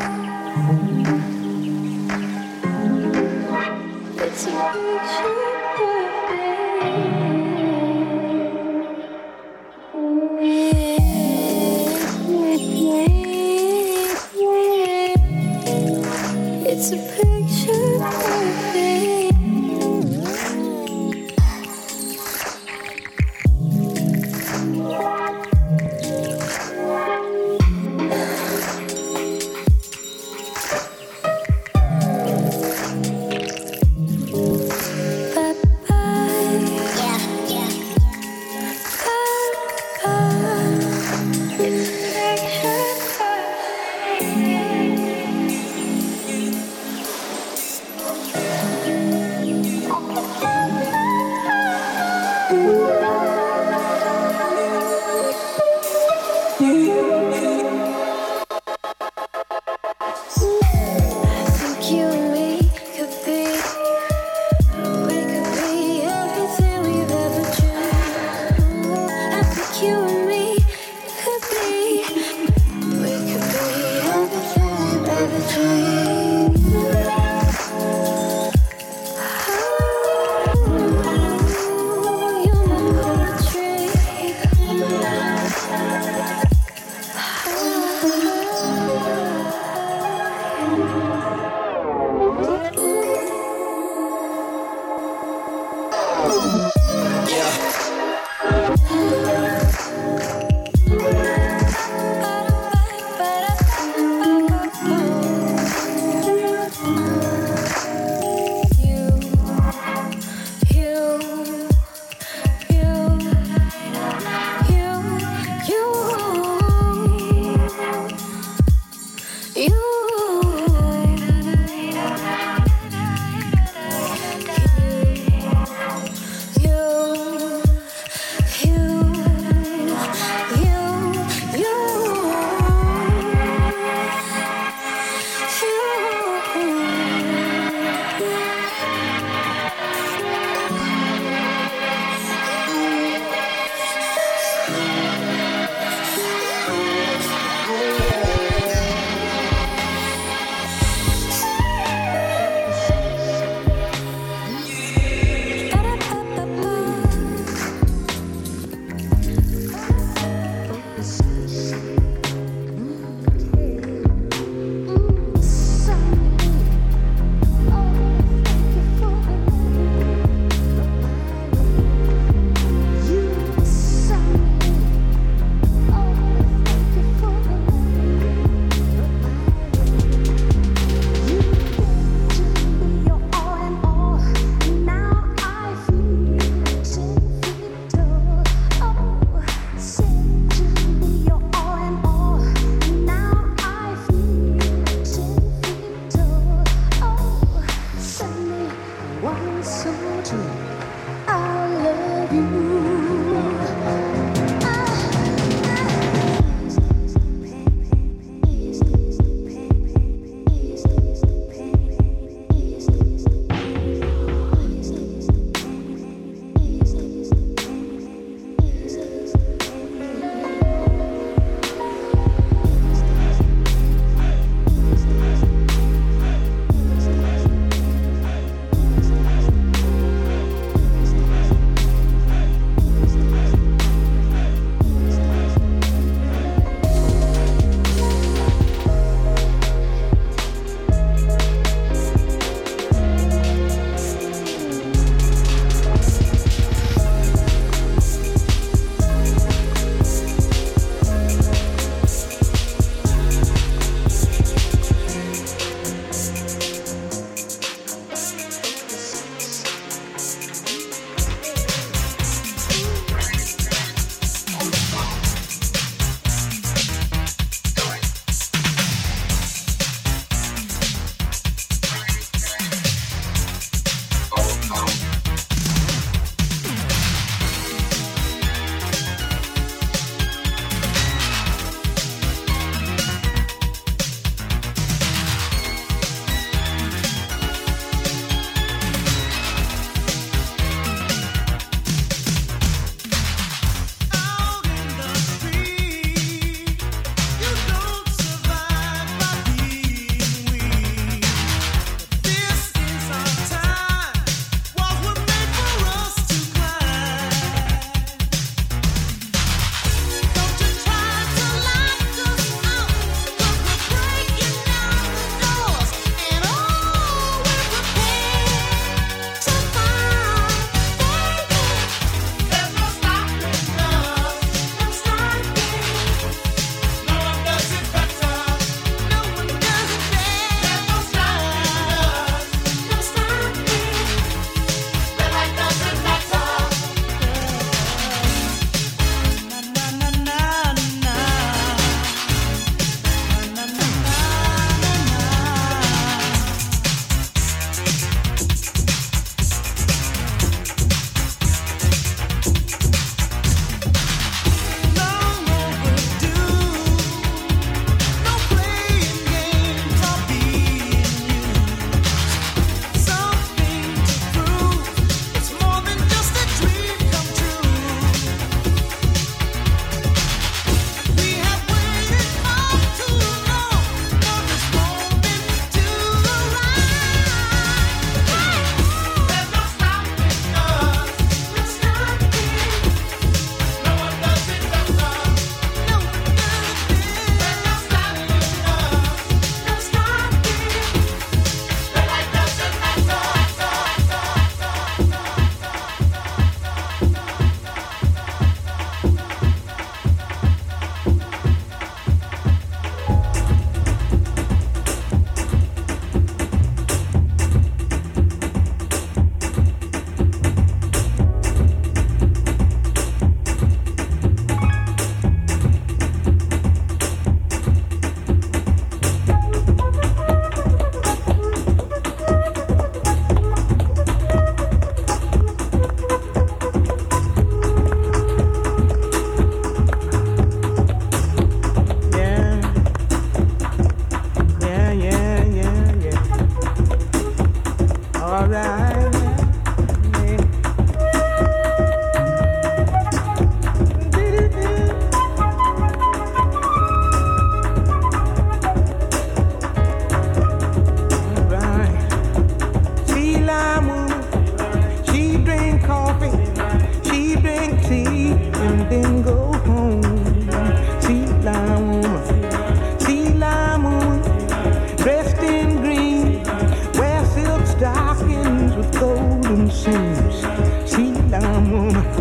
and then go home. Sea lion woman, sea lion woman, dressed in green, wear silk stockings with golden seams. Sea lion woman.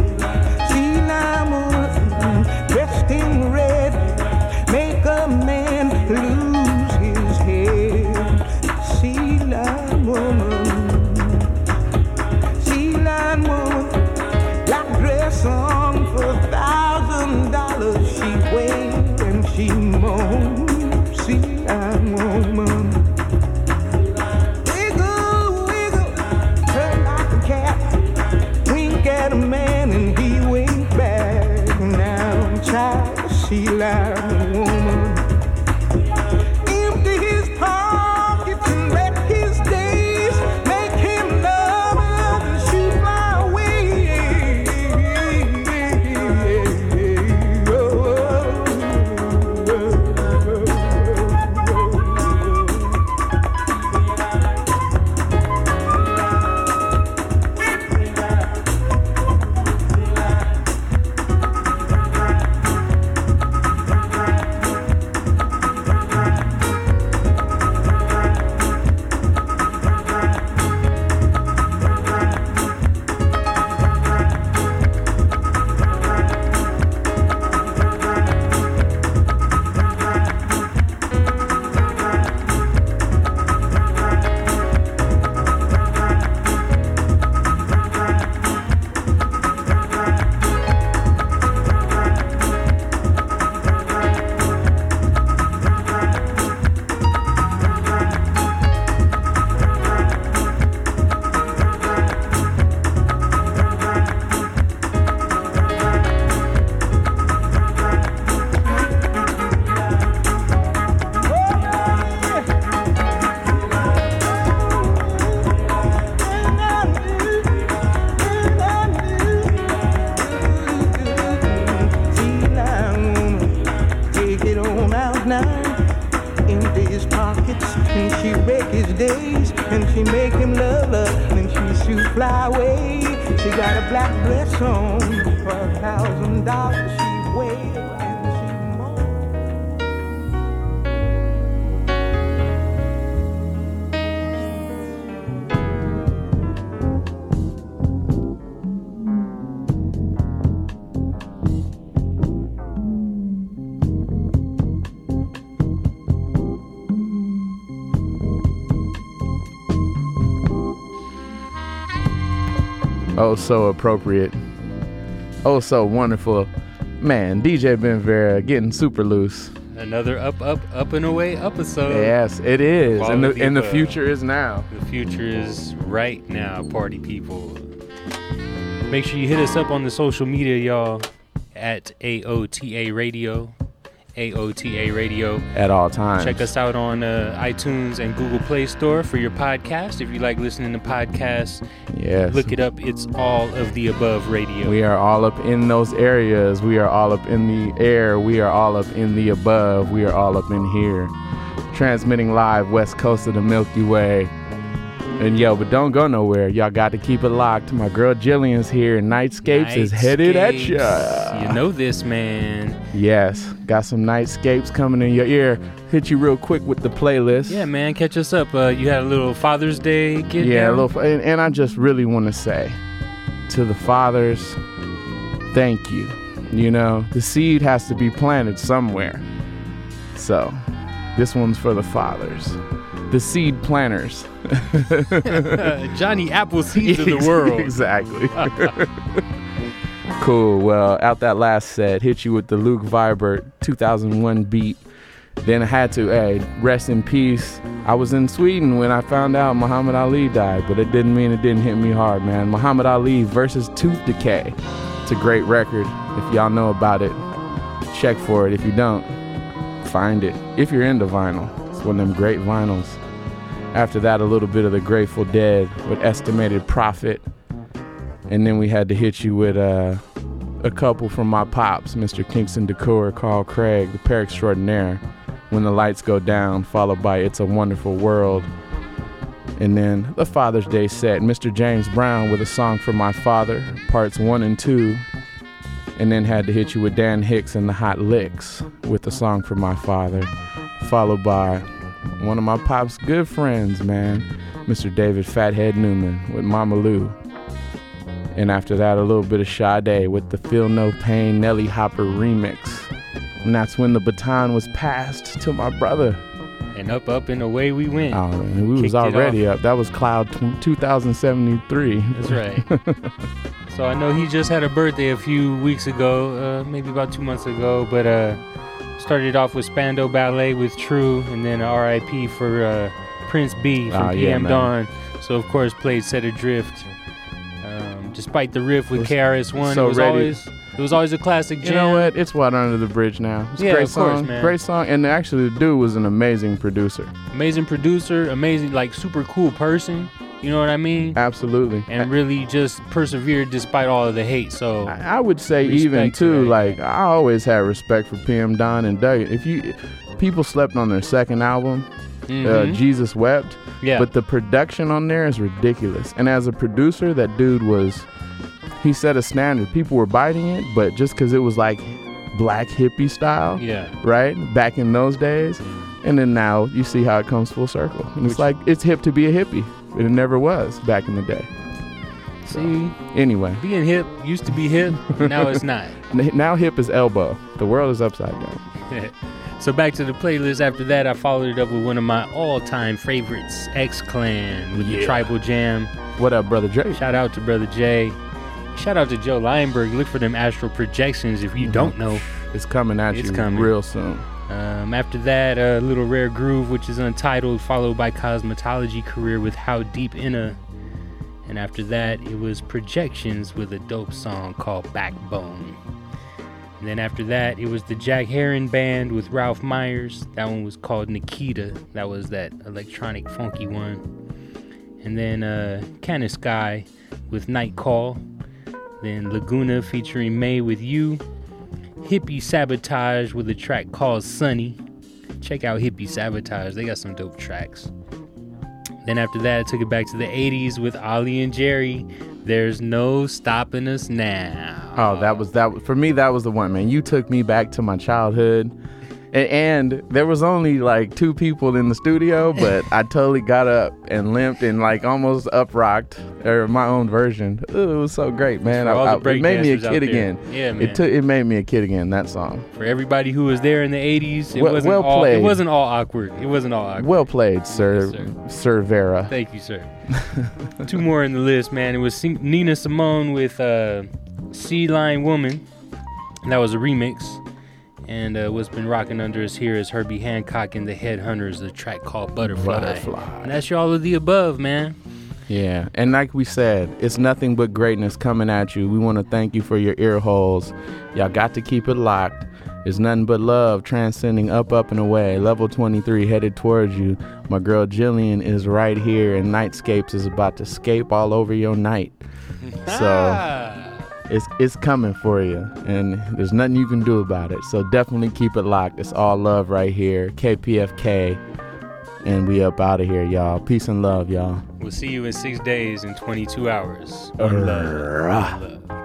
Oh, so appropriate. Oh, so wonderful. Man, DJ Benvera getting super loose. Another up and away episode. Yes, it is. And the future is now. The future is right now, party people. Make sure you hit us up on the social media, y'all, at AOTA Radio. AOTA Radio. At all times. Check us out on iTunes and Google Play Store for your podcast. If you like listening to podcasts, yes, look it up. It's All of the Above Radio. We are all up in those areas. We are all up in the air. We are all up in the above. We are all up in here. Transmitting live west coast of the Milky Way. And yo, but don't go nowhere. Y'all got to keep it locked. My girl Jillian's here, and Nightscapes is headed at ya. You know this, man. Yes. Got some Nightscapes coming in your ear. Hit you real quick with the playlist. Yeah, man. Catch us up. You had a little Father's Day kid. Yeah, down. A little. And I just really want to say to the fathers, thank you. You know, the seed has to be planted somewhere. So this one's for the fathers. The seed planters. Johnny Appleseed of the world. Exactly. Cool. Well, out that last set, hit you with the Luke Vibert 2001 beat. Then I had to, rest in peace. I was in Sweden when I found out Muhammad Ali died, but it didn't mean it didn't hit me hard, man. Muhammad Ali versus Tooth Decay. It's a great record. If y'all know about it, check for it. If you don't, find it. If you're into vinyl. One of them great vinyls. After that, a little bit of the Grateful Dead with Estimated Profit, and then we had to hit you with a couple from my pops, Mr. Kinks and Decor, Carl Craig, the Pair Extraordinaire, When the Lights Go Down, followed by It's a Wonderful World, and then the Father's Day set, Mr. James Brown with a song for my father, parts 1 and 2, and then had to hit you with Dan Hicks and the Hot Licks with the song For My Father, followed by one of my pop's good friends, man, Mr. David Fathead Newman with Mama Lou. And after that, a little bit of Sade with the Feel No Pain Nelly Hopper remix. And that's when the baton was passed to my brother. And up and away we went. Oh, man, we was already up. That was Cloud 2073. That's right. So I know he just had a birthday a few weeks ago, maybe about 2 months ago, but started off with Spando Ballet with True, and then RIP for Prince B from PM Dawn. So, of course, played Set Adrift. Despite the riff with KRS-One, so it was always a classic jam. You know what? It's Water Under the Bridge now. It's a great song, course, man. Great song. And actually, the dude was an amazing producer. Amazing, like, super cool person. You know what I mean? Absolutely. And really just persevered despite all of the hate. So I would say even, too, like, I always had respect for PM Dawn and Doug. People slept on their second album. Mm-hmm. Jesus Wept, but the production on there is ridiculous. And as a producer, that dude he set a standard. People were biting it, but just because it was like black hippie style, right, back in those days. And then now you see how it comes full circle. And it's like, it's hip to be a hippie. It never was back in the day. So, anyway. Being hip used to be hip, now it's not. Now hip is elbow. The world is upside down. So back to the playlist. After that, I followed it up with one of my all-time favorites, X-Clan, with the Tribal Jam. What up, Brother J? Shout out to Brother J. Shout out to Joe Leinberg. Look for them astral projections if you don't know. It's coming at you real soon. After that, Little Rare Groove, which is untitled, followed by Cosmetology Career with How Deep Inna. And after that, it was Projections with a dope song called Backbone. And then after that, it was the Jack Heron Band with Ralph Myers. That one was called Nikita. That was that electronic funky one. And then Canna Sky with Night Call. Then Laguna featuring May with You. Hippie Sabotage with a track called Sunny. Check out Hippie Sabotage. They got some dope tracks. Then after that, I took it back to the 80s with Ollie and Jerry. There's no stopping us now. Oh, that was for me. That was the one, man. You took me back to my childhood, and there was only like two people in the studio, but I totally got up and limped and like almost up rocked, or my own version. Ooh, it was so great, man. It made me a kid again. Yeah, man. It made me a kid again. That song. For everybody who was there in the '80s, it wasn't all awkward. It wasn't all awkward. Well played, sir. Yes, sir Vera. Thank you, sir. Two more in the list, man. It was Nina Simone with Sea Lion Woman. That was a remix. And what's been rocking under us here is Herbie Hancock and the Headhunters, the track called Butterfly. And that's all of the above, man. Yeah, and like we said, it's nothing but greatness coming at you. We want to thank you for your ear holes. Y'all got to keep it locked. There's nothing but love transcending up, up, and away. Level 23 headed towards you. My girl Jillian is right here, and Nightscapes is about to scape all over your night. So it's coming for you, and there's nothing you can do about it. So definitely keep it locked. It's all love right here. KPFK, and we up out of here, y'all. Peace and love, y'all. We'll see you in 6 days and 22 hours. One love.